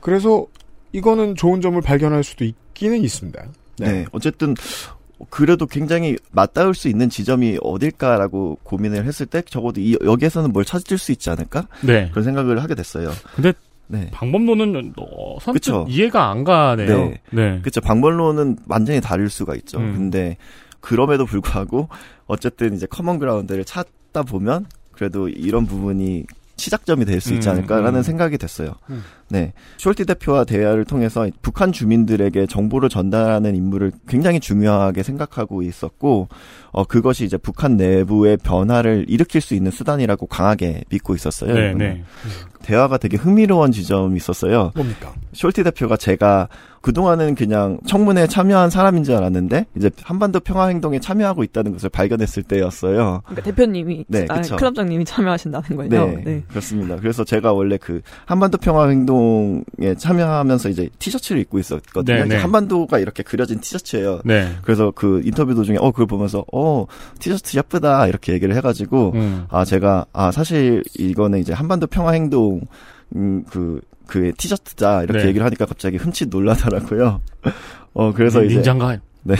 그래서 이거는 좋은 점을 발견할 수도 있기는 있습니다. 네. 네, 어쨌든 그래도 굉장히 맞닿을 수 있는 지점이 어딜까라고 고민을 했을 때 적어도 여기에서는 뭘 찾을 수 있지 않을까? 네. 그런 생각을 하게 됐어요. 근데 네. 방법론은 선뜻 이해가 안 가네요. 네. 네. 그렇죠. 방법론은 완전히 다를 수가 있죠. 근데 그럼에도 불구하고 어쨌든 이제 커먼 그라운드를 찾다 보면 그래도 이런 부분이 시작점이 될 수 있지 않을까라는 생각이 됐어요. 네, 숄티 대표와 대화를 통해서 북한 주민들에게 정보를 전달하는 임무를 굉장히 중요하게 생각하고 있었고, 그것이 이제 북한 내부의 변화를 일으킬 수 있는 수단이라고 강하게 믿고 있었어요. 네, 네. 대화가 되게 흥미로운 지점이 있었어요. 뭡니까? 숄티 대표가 제가 그동안은 그냥 청문회에 참여한 사람인 줄 알았는데 이제 한반도 평화행동에 참여하고 있다는 것을 발견했을 때였어요. 그러니까 대표님이, 네, 클럽장님이 참여하신다는 거예요. 네, 네, 그렇습니다. 그래서 제가 원래 그 한반도 평화행동 운동에 참여하면서 이제 티셔츠를 입고 있었거든요. 네, 네. 한반도가 이렇게 그려진 티셔츠예요. 네. 그래서 그 인터뷰 도중에 그걸 보면서 티셔츠 예쁘다 이렇게 얘기를 해가지고 제가 사실 이거는 이제 한반도 평화 행동 그의 티셔츠다 이렇게 네. 얘기를 하니까 갑자기 흠칫 놀라더라고요. 그래서 이제 닌자인가요? 네.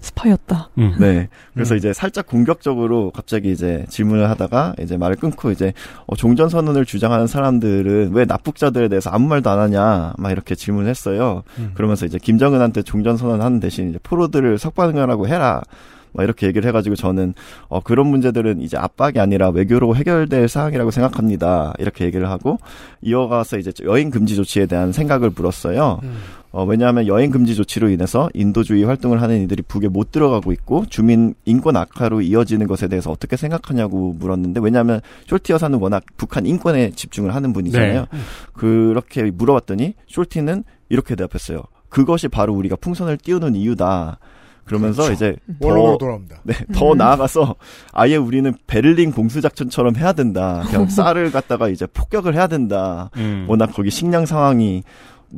스파였다. 네. 그래서 이제 살짝 공격적으로 갑자기 이제 질문을 하다가 이제 말을 끊고 이제 종전선언을 주장하는 사람들은 왜 납북자들에 대해서 아무 말도 안 하냐 막 이렇게 질문을 했어요. 그러면서 이제 김정은한테 종전선언하는 대신 이제 포로들을 석방하라고 해라. 막 이렇게 얘기를 해가지고 저는 그런 문제들은 이제 압박이 아니라 외교로 해결될 사항이라고 생각합니다. 이렇게 얘기를 하고 이어가서 이제 여행 금지 조치에 대한 생각을 물었어요. 왜냐하면 여행 금지 조치로 인해서 인도주의 활동을 하는 이들이 북에 못 들어가고 있고 주민 인권 악화로 이어지는 것에 대해서 어떻게 생각하냐고 물었는데 왜냐하면 숄티 여사는 워낙 북한 인권에 집중을 하는 분이잖아요. 네. 그렇게 물어봤더니 숄티는 이렇게 대답했어요. 그것이 바로 우리가 풍선을 띄우는 이유다. 그러면서 그렇죠. 이제 원로로 돌아옵니다. 네, 더 나아가서 아예 우리는 베를린 공수작전처럼 해야 된다. 그냥 쌀을 갖다가 이제 폭격을 해야 된다. 워낙 거기 식량 상황이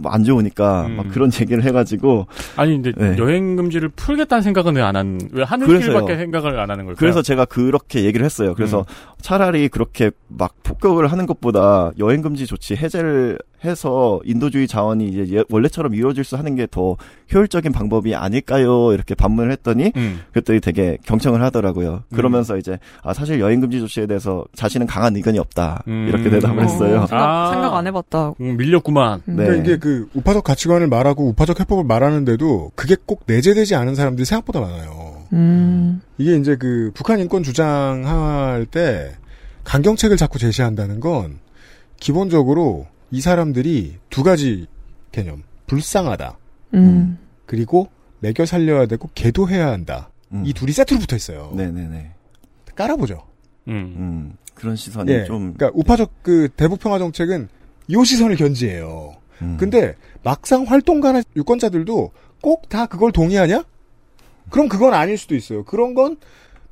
안 좋으니까 막 그런 얘기를 해가지고 아니 근데 네. 여행 금지를 풀겠다는 생각은 왜 안 한 왜 하늘길밖에 생각을 안 하는 걸까요? 그래서 제가 그렇게 얘기를 했어요. 그래서 차라리 그렇게 막 폭격을 하는 것보다 여행 금지 조치 해제를 해서 인도주의 자원이 이제 원래처럼 이루어질 수 하는 게 더 효율적인 방법이 아닐까요? 이렇게 반문을 했더니 그랬더니 되게 경청을 하더라고요. 그러면서 이제 사실 여행 금지 조치에 대해서 자신은 강한 의견이 없다 이렇게 대답을 했어요. 생각 안 해봤다. 밀렸구만. 네. 그러니까 이게 그 우파적 가치관을 말하고 우파적 해법을 말하는데도 그게 꼭 내재되지 않은 사람들이 생각보다 많아요. 이게 이제 그 북한 인권 주장할 때 강경책을 자꾸 제시한다는 건 기본적으로 이 사람들이 두 가지 개념. 불쌍하다. 그리고 먹여 살려야 되고 계도해야 한다. 이 둘이 세트로 붙어 있어요. 네네네. 깔아보죠. 그런 시선이 예, 좀. 그러니까 우파적 그 대북평화 정책은 이 시선을 견지해요. 근데 막상 활동가나 유권자들도 꼭 다 그걸 동의하냐? 그럼 그건 아닐 수도 있어요. 그런 건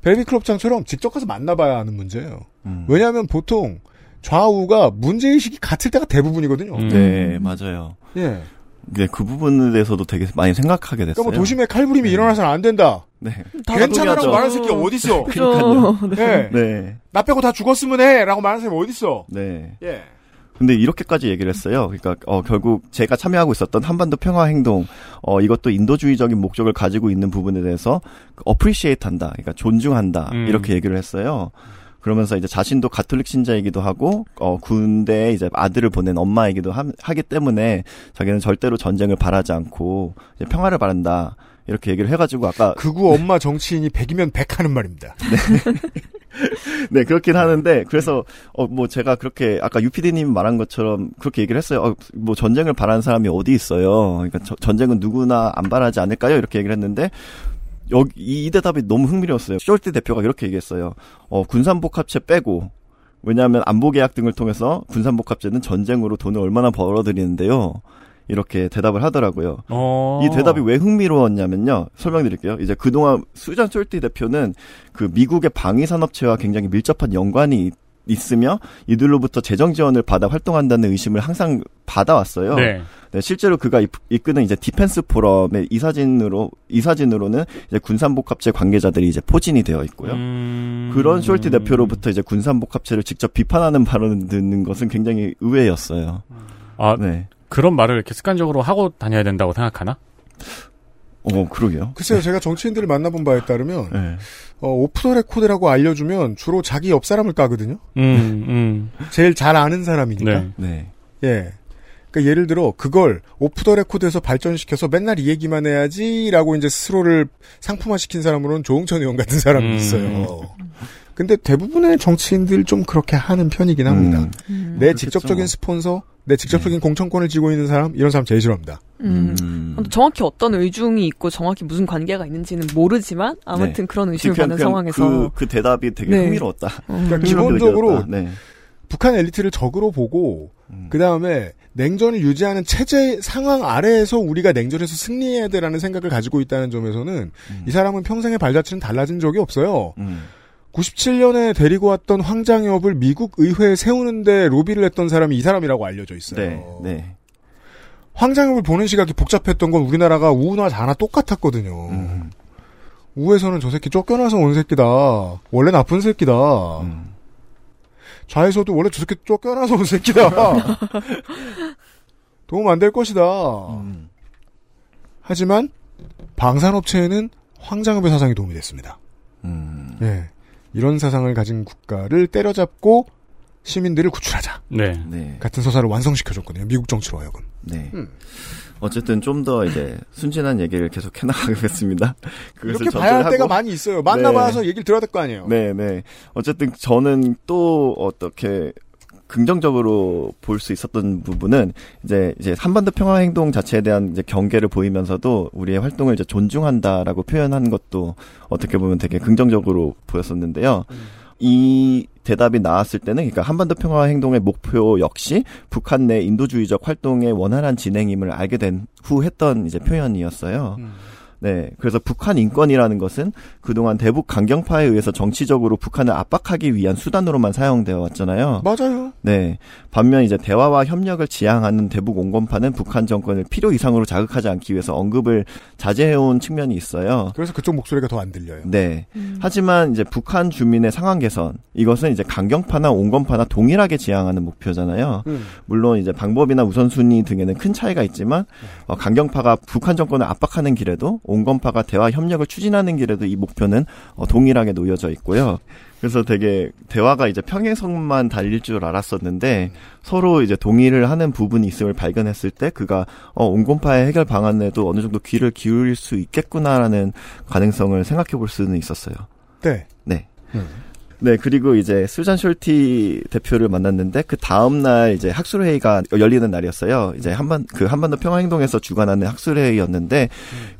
벨비클럽장처럼 직접 가서 만나봐야 하는 문제예요. 왜냐하면 보통 좌우가 문제의식이 같을 때가 대부분이거든요. 네, 맞아요. 예. 네, 그 부분에 대해서도 되게 많이 생각하게 됐어요. 그러니까 뭐 도심에 칼부림이 네. 일어나서는 안 된다. 네. 괜찮아라고 말하는 새끼 어딨어? 그러니까요. 네. 네. 나 빼고 다 죽었으면 해! 라고 말하는 사람이 어딨어? 네. 예. 근데 이렇게까지 얘기를 했어요. 그러니까 결국 제가 참여하고 있었던 한반도 평화 행동 이것도 인도주의적인 목적을 가지고 있는 부분에 대해서 appreciate한다. 그러니까 존중한다. 이렇게 얘기를 했어요. 그러면서 이제 자신도 가톨릭 신자이기도 하고 군대에 이제 아들을 보낸 엄마이기도 하기 때문에 자기는 절대로 전쟁을 바라지 않고 이제 평화를 바란다. 이렇게 얘기를 해가지고 아까 극우 엄마 정치인이 100이면 100 하는 말입니다. 네 그렇긴 하는데 그래서 뭐 제가 그렇게 아까 유피디님 말한 것처럼 그렇게 얘기를 했어요. 뭐 전쟁을 바라는 사람이 어디 있어요. 그러니까 전쟁은 누구나 안 바라지 않을까요? 이렇게 얘기를 했는데 여기 이 대답이 너무 흥미로웠어요. 숄티 대표가 이렇게 얘기했어요. 군산복합체 빼고 왜냐하면 안보계약 등을 통해서 군산복합체는 전쟁으로 돈을 얼마나 벌어들이는데요. 이렇게 대답을 하더라고요. 이 대답이 왜 흥미로웠냐면요. 설명드릴게요. 이제 그동안 수잔 숄티 대표는 그 미국의 방위산업체와 굉장히 밀접한 연관이 있으며 이들로부터 재정 지원을 받아 활동한다는 의심을 항상 받아왔어요. 네. 네, 실제로 그가 이끄는 이제 디펜스 포럼의 이사진으로는 이제 군산복합체 관계자들이 이제 포진이 되어 있고요. 그런 숄티 대표로부터 이제 군산복합체를 직접 비판하는 발언을 듣는 것은 굉장히 의외였어요. 아, 네. 그런 말을 이렇게 습관적으로 하고 다녀야 된다고 생각하나? 그러게요. 글쎄요, 네. 제가 정치인들을 만나본 바에 따르면, 네. 오프 더 레코드라고 알려주면 주로 자기 옆 사람을 까거든요? 제일 잘 아는 사람이니까. 네. 네. 예. 그러니까 예를 들어, 그걸 오프 더 레코드에서 발전시켜서 맨날 이 얘기만 해야지라고 이제 스스로를 상품화시킨 사람으로는 조응천 의원 같은 사람이 있어요. 근데 대부분의 정치인들 좀 그렇게 하는 편이긴 합니다. 내 그렇겠죠. 직접적인 스폰서, 내 직접적인 공천권을 쥐고 있는 사람, 이런 사람 제일 싫어합니다. 정확히 어떤 의중이 있고 정확히 무슨 관계가 있는지는 모르지만 아무튼 네. 그런 의심을 받는 상황에서 그 대답이 되게 네. 흥미로웠다. 그러니까 기본적으로 네. 북한 엘리트를 적으로 보고 그 다음에 냉전을 유지하는 체제 상황 아래에서 우리가 냉전에서 승리해야 되라는 생각을 가지고 있다는 점에서는 이 사람은 평생의 발자취는 달라진 적이 없어요. 97년에 데리고 왔던 황장엽을 미국 의회에 세우는데 로비를 했던 사람이 이 사람이라고 알려져 있어요. 네, 네. 황장엽을 보는 시각이 복잡했던 건 우리나라가 우나 다나 똑같았거든요. 우에서는 저 새끼 쫓겨나서 온 새끼다. 원래 나쁜 새끼다. 좌에서도 원래 저 새끼 쫓겨나서 온 새끼다. 도움 안 될 것이다. 하지만 방산업체에는 황장엽의 사상이 도움이 됐습니다. 예, 이런 사상을 가진 국가를 때려잡고 시민들을 구출하자. 네. 네. 같은 서사를 완성시켜줬거든요. 미국 정치로 하여금. 네. 어쨌든 좀 더 이제 순진한 얘기를 계속 해나가겠습니다. 그렇게 봐야 할 때가 많이 있어요. 만나봐서 네. 얘기를 들어야 될 거 아니에요. 네, 네. 어쨌든 저는 또 어떻게 긍정적으로 볼 수 있었던 부분은 이제 한반도 평화 행동 자체에 대한 이제 경계를 보이면서도 우리의 활동을 이제 존중한다라고 표현한 것도 어떻게 보면 되게 긍정적으로 보였었는데요. 이 대답이 나왔을 때는 그러니까 한반도 평화 행동의 목표 역시 북한 내 인도주의적 활동의 원활한 진행임을 알게 된 후 했던 이제 표현이었어요. 네, 그래서 북한 인권이라는 것은 그동안 대북 강경파에 의해서 정치적으로 북한을 압박하기 위한 수단으로만 사용되어 왔잖아요. 맞아요. 네, 반면 이제 대화와 협력을 지향하는 대북 온건파는 북한 정권을 필요 이상으로 자극하지 않기 위해서 언급을 자제해온 측면이 있어요. 그래서 그쪽 목소리가 더 안 들려요. 네, 하지만 이제 북한 주민의 상황 개선 이것은 이제 강경파나 온건파나 동일하게 지향하는 목표잖아요. 물론 이제 방법이나 우선순위 등에는 큰 차이가 있지만 강경파가 북한 정권을 압박하는 길에도 온건파가 대화 협력을 추진하는 길에도 이 목표는 동일하게 놓여져 있고요. 그래서 되게 대화가 이제 평행선만 달릴 줄 알았었는데 서로 이제 동의를 하는 부분이 있음을 발견했을 때 그가 온건파의 해결 방안에도 어느 정도 귀를 기울일 수 있겠구나라는 가능성을 생각해 볼 수는 있었어요. 네. 네. 네, 그리고 이제 수잔 숄티 대표를 만났는데 그 다음 날 이제 학술회의가 열리는 날이었어요. 이제 한반도 평화행동에서 주관하는 학술회의였는데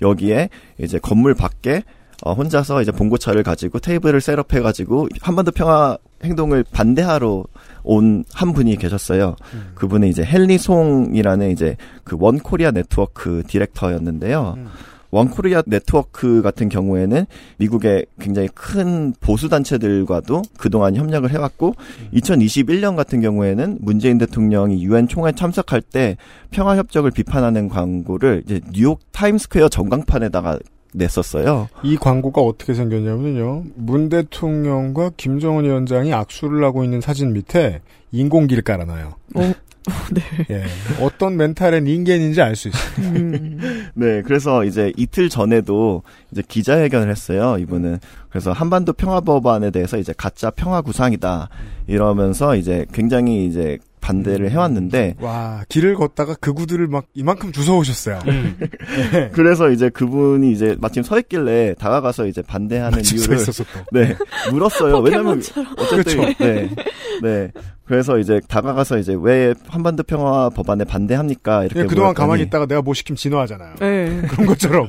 여기에 이제 건물 밖에 혼자서 이제 봉고차를 가지고 테이블을 셋업해 가지고 한반도 평화행동을 반대하러 온 한 분이 계셨어요. 그분은 이제 헨리 송이라는 이제 그 원코리아 네트워크 디렉터였는데요. 원코리아 네트워크 같은 경우에는 미국의 굉장히 큰 보수단체들과도 그동안 협력을 해왔고 2021년 같은 경우에는 문재인 대통령이 UN 총회 참석할 때 평화협정을 비판하는 광고를 이제 뉴욕 타임스퀘어 전광판에다가 냈었어요. 이 광고가 어떻게 생겼냐면요. 문 대통령과 김정은 위원장이 악수를 하고 있는 사진 밑에 인공기를 깔아놔요. 네. 예, 어떤 멘탈의 닌겐인지 알 수 있습니다. 네, 그래서 이제 이틀 전에도 이제 기자회견을 했어요. 이분은 그래서 한반도 평화법안에 대해서 이제 가짜 평화 구상이다 이러면서 이제 굉장히 이제 반대를 해왔는데 와 길을 걷다가 그 구두를 막 이만큼 주워오셨어요. 네. 그래서 이제 그분이 이제 마침 서 있길래 다가가서 이제 반대하는 이유를 네 물었어요. 왜냐면 어쨌든 그렇죠. 네. 네. 그래서 이제 다가가서 이제 왜 한반도 평화 법안에 반대합니까? 이렇게 예, 그동안 물었더니. 가만히 있다가 내가 뭐 시키면 진화하잖아요. 네. 그런 것처럼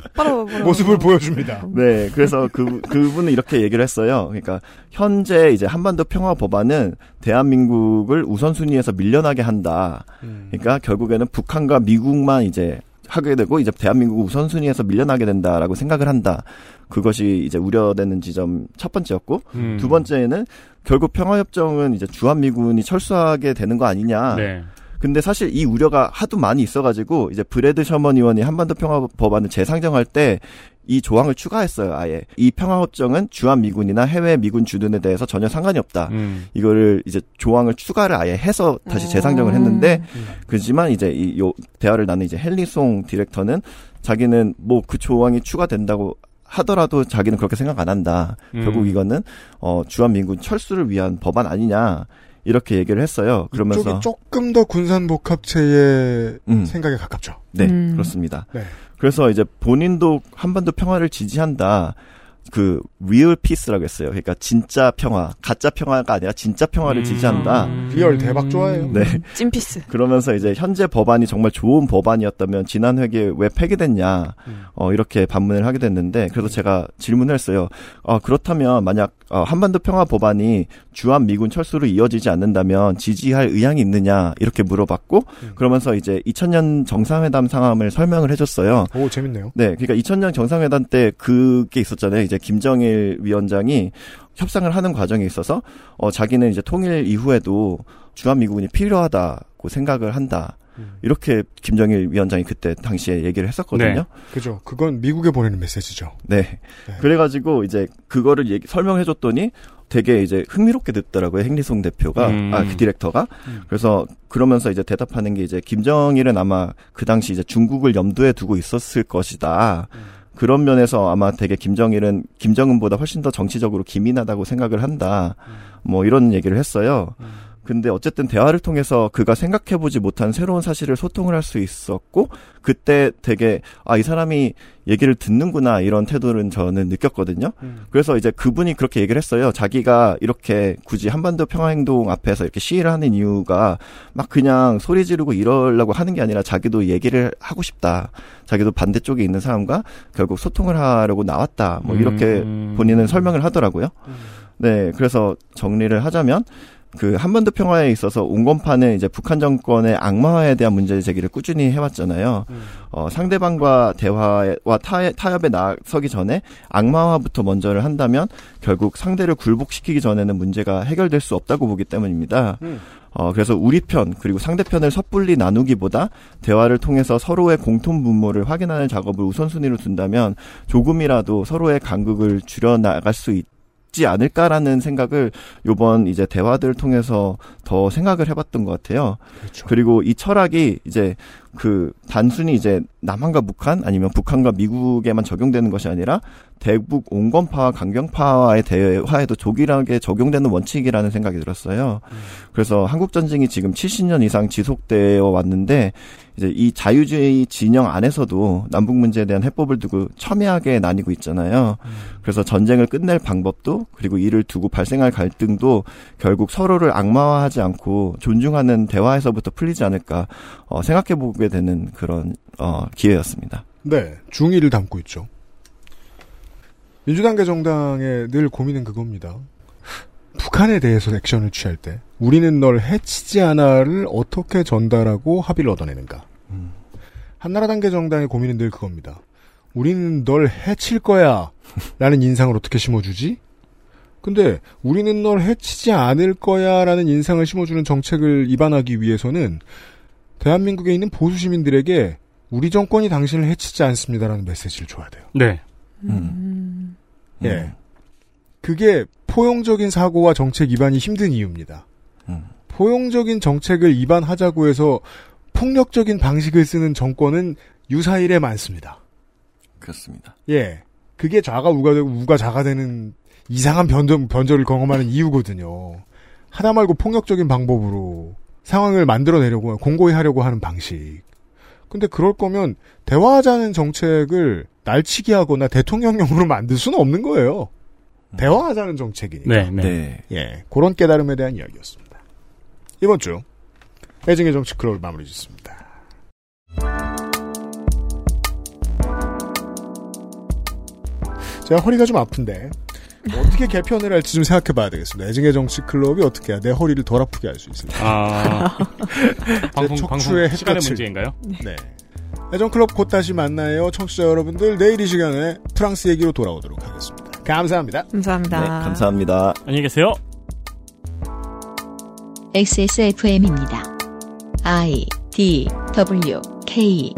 모습을 보여줍니다. 네, 그래서 그분은 이렇게 얘기를 했어요. 그러니까 현재 이제 한반도 평화 법안은 대한민국을 우선순위에서 밀려나게 한다. 그러니까 결국에는 북한과 미국만 이제 하게 되고 이제 대한민국 우선순위에서 밀려나게 된다라고 생각을 한다. 그것이 이제 우려되는 지점 첫 번째였고 두 번째는 결국 평화협정은 이제 주한미군이 철수하게 되는 거 아니냐. 네. 근데 사실 이 우려가 하도 많이 있어가지고 이제 브래드 셔먼 의원이 한반도 평화 법안을 재상정할 때 이 조항을 추가했어요. 아예 이 평화협정은 주한미군이나 해외 미군 주둔에 대해서 전혀 상관이 없다. 이거를 이제 조항을 추가를 아예 해서 다시 재상정을 했는데 그렇지만 이제 이 대화를 나눈 이제 헨리송 디렉터는 자기는 뭐 그 조항이 추가된다고 하더라도 자기는 그렇게 생각 안 한다. 결국 이거는 주한미군 철수를 위한 법안 아니냐. 이렇게 얘기를 했어요. 그러면서 조금 더 군산복합체의 생각에 가깝죠. 네, 그렇습니다. 네. 그래서 이제 본인도 한반도 평화를 지지한다. 그 리얼 피스라고 했어요. 그러니까 진짜 평화, 가짜 평화가 아니라 진짜 평화를 지지한다. 리얼 대박 좋아해요. 네, 찐 피스. 그러면서 이제 현재 법안이 정말 좋은 법안이었다면 지난 회기에 왜 폐기됐냐 이렇게 반문을 하게 됐는데 그래서 제가 질문을 했어요. 그렇다면 만약 한반도 평화 법안이 주한 미군 철수로 이어지지 않는다면 지지할 의향이 있느냐 이렇게 물어봤고 그러면서 이제 2000년 정상회담 상황을 설명을 해줬어요. 오 재밌네요. 네, 그러니까 2000년 정상회담 때 그게 있었잖아요. 이제 이제 김정일 위원장이 협상을 하는 과정에 있어서 자기는 이제 통일 이후에도 주한미군이 필요하다고 생각을 한다. 이렇게 김정일 위원장이 그때 당시에 얘기를 했었거든요. 네. 그죠. 그건 미국에 보내는 메시지죠. 네. 네. 그래가지고 이제 그거를 설명해줬더니 되게 이제 흥미롭게 듣더라고요. 헨리 송 대표가, 그 디렉터가. 그래서 그러면서 이제 대답하는 게 이제 김정일은 아마 그 당시 이제 중국을 염두에 두고 있었을 것이다. 그런 면에서 아마 되게 김정일은 김정은보다 훨씬 더 정치적으로 기민하다고 생각을 한다. 뭐 이런 얘기를 했어요. 근데 어쨌든 대화를 통해서 그가 생각해보지 못한 새로운 사실을 소통을 할 수 있었고, 그때 되게 이 사람이 얘기를 듣는구나 이런 태도는 저는 느꼈거든요. 그래서 이제 그분이 그렇게 얘기를 했어요. 자기가 이렇게 굳이 한반도 평화행동 앞에서 이렇게 시위를 하는 이유가 막 그냥 소리 지르고 이러려고 하는 게 아니라 자기도 얘기를 하고 싶다. 자기도 반대쪽에 있는 사람과 결국 소통을 하려고 나왔다. 뭐 이렇게 본인은 설명을 하더라고요. 네, 그래서 정리를 하자면 그 한반도 평화에 있어서 온건파는 이제 북한 정권의 악마화에 대한 문제 제기를 꾸준히 해왔잖아요. 상대방과 대화와 타협에 나서기 전에 악마화부터 먼저를 한다면 결국 상대를 굴복시키기 전에는 문제가 해결될 수 없다고 보기 때문입니다. 그래서 우리 편 그리고 상대편을 섣불리 나누기보다 대화를 통해서 서로의 공통 분모를 확인하는 작업을 우선순위로 둔다면 조금이라도 서로의 간극을 줄여나갈 수 있다. 않을까라는 생각을 요번 이제 대화들을 통해서 더 생각을 해봤던 것 같아요. 그렇죠. 그리고 이 철학이 이제 그 단순히 이제 남한과 북한 아니면 북한과 미국에만 적용되는 것이 아니라 대북 온건파와 강경파와의 대화에도 조기하게 적용되는 원칙이라는 생각이 들었어요. 그래서 한국 전쟁이 지금 70년 이상 지속되어 왔는데 이제 이 자유주의 진영 안에서도 남북 문제에 대한 해법을 두고 첨예하게 나뉘고 있잖아요. 그래서 전쟁을 끝낼 방법도 그리고 이를 두고 발생할 갈등도 결국 서로를 악마화하지 않고 존중하는 대화에서부터 풀리지 않을까 생각해보게 되는 그런 기회였습니다. 네, 중의를 담고 있죠. 민주당 개정당의 늘 고민은 그겁니다. 북한에 대해서 액션을 취할 때 우리는 널 해치지 않아를 어떻게 전달하고 합의를 얻어내는가. 한나라당 개정당의 고민은 늘 그겁니다. 우리는 널 해칠 거야 라는 인상을 어떻게 심어주지? 근데 우리는 널 해치지 않을 거야 라는 인상을 심어주는 정책을 입안하기 위해서는 대한민국에 있는 보수 시민들에게 우리 정권이 당신을 해치지 않습니다라는 메시지를 줘야 돼요. 네. 예. 그게 포용적인 사고와 정책 입안이 힘든 이유입니다. 포용적인 정책을 입안하자고 해서 폭력적인 방식을 쓰는 정권은 유사일에 많습니다. 그렇습니다. 예. 그게 좌가 우가 되고 우가 좌가 되는 이상한 변절을 경험하는 이유거든요. 하다 말고 폭력적인 방법으로 상황을 만들어내려고 공고히 하려고 하는 방식. 근데 그럴 거면 대화하자는 정책을 날치기 하거나 대통령령으로 만들 수는 없는 거예요. 대화하자는 정책이니까. 네, 네. 예, 그런 깨달음에 대한 이야기였습니다. 이번 주 애증의 정치클럽을 마무리 짓습니다. 제가 허리가 좀 아픈데 어떻게 개편을 할지 좀 생각해봐야 되겠습니다. 애증의 정치클럽이 어떻게 해야 내 허리를 덜 아프게 할 수 있을까. 방송 시간의 문제인가요? 네. 애정클럽 곧 다시 만나요. 청취자 여러분들, 내일 이 시간에 프랑스 얘기로 돌아오도록 하겠습니다. 감사합니다. 감사합니다. 네, 감사합니다. 안녕히 계세요. XSFM입니다. I, D, W, K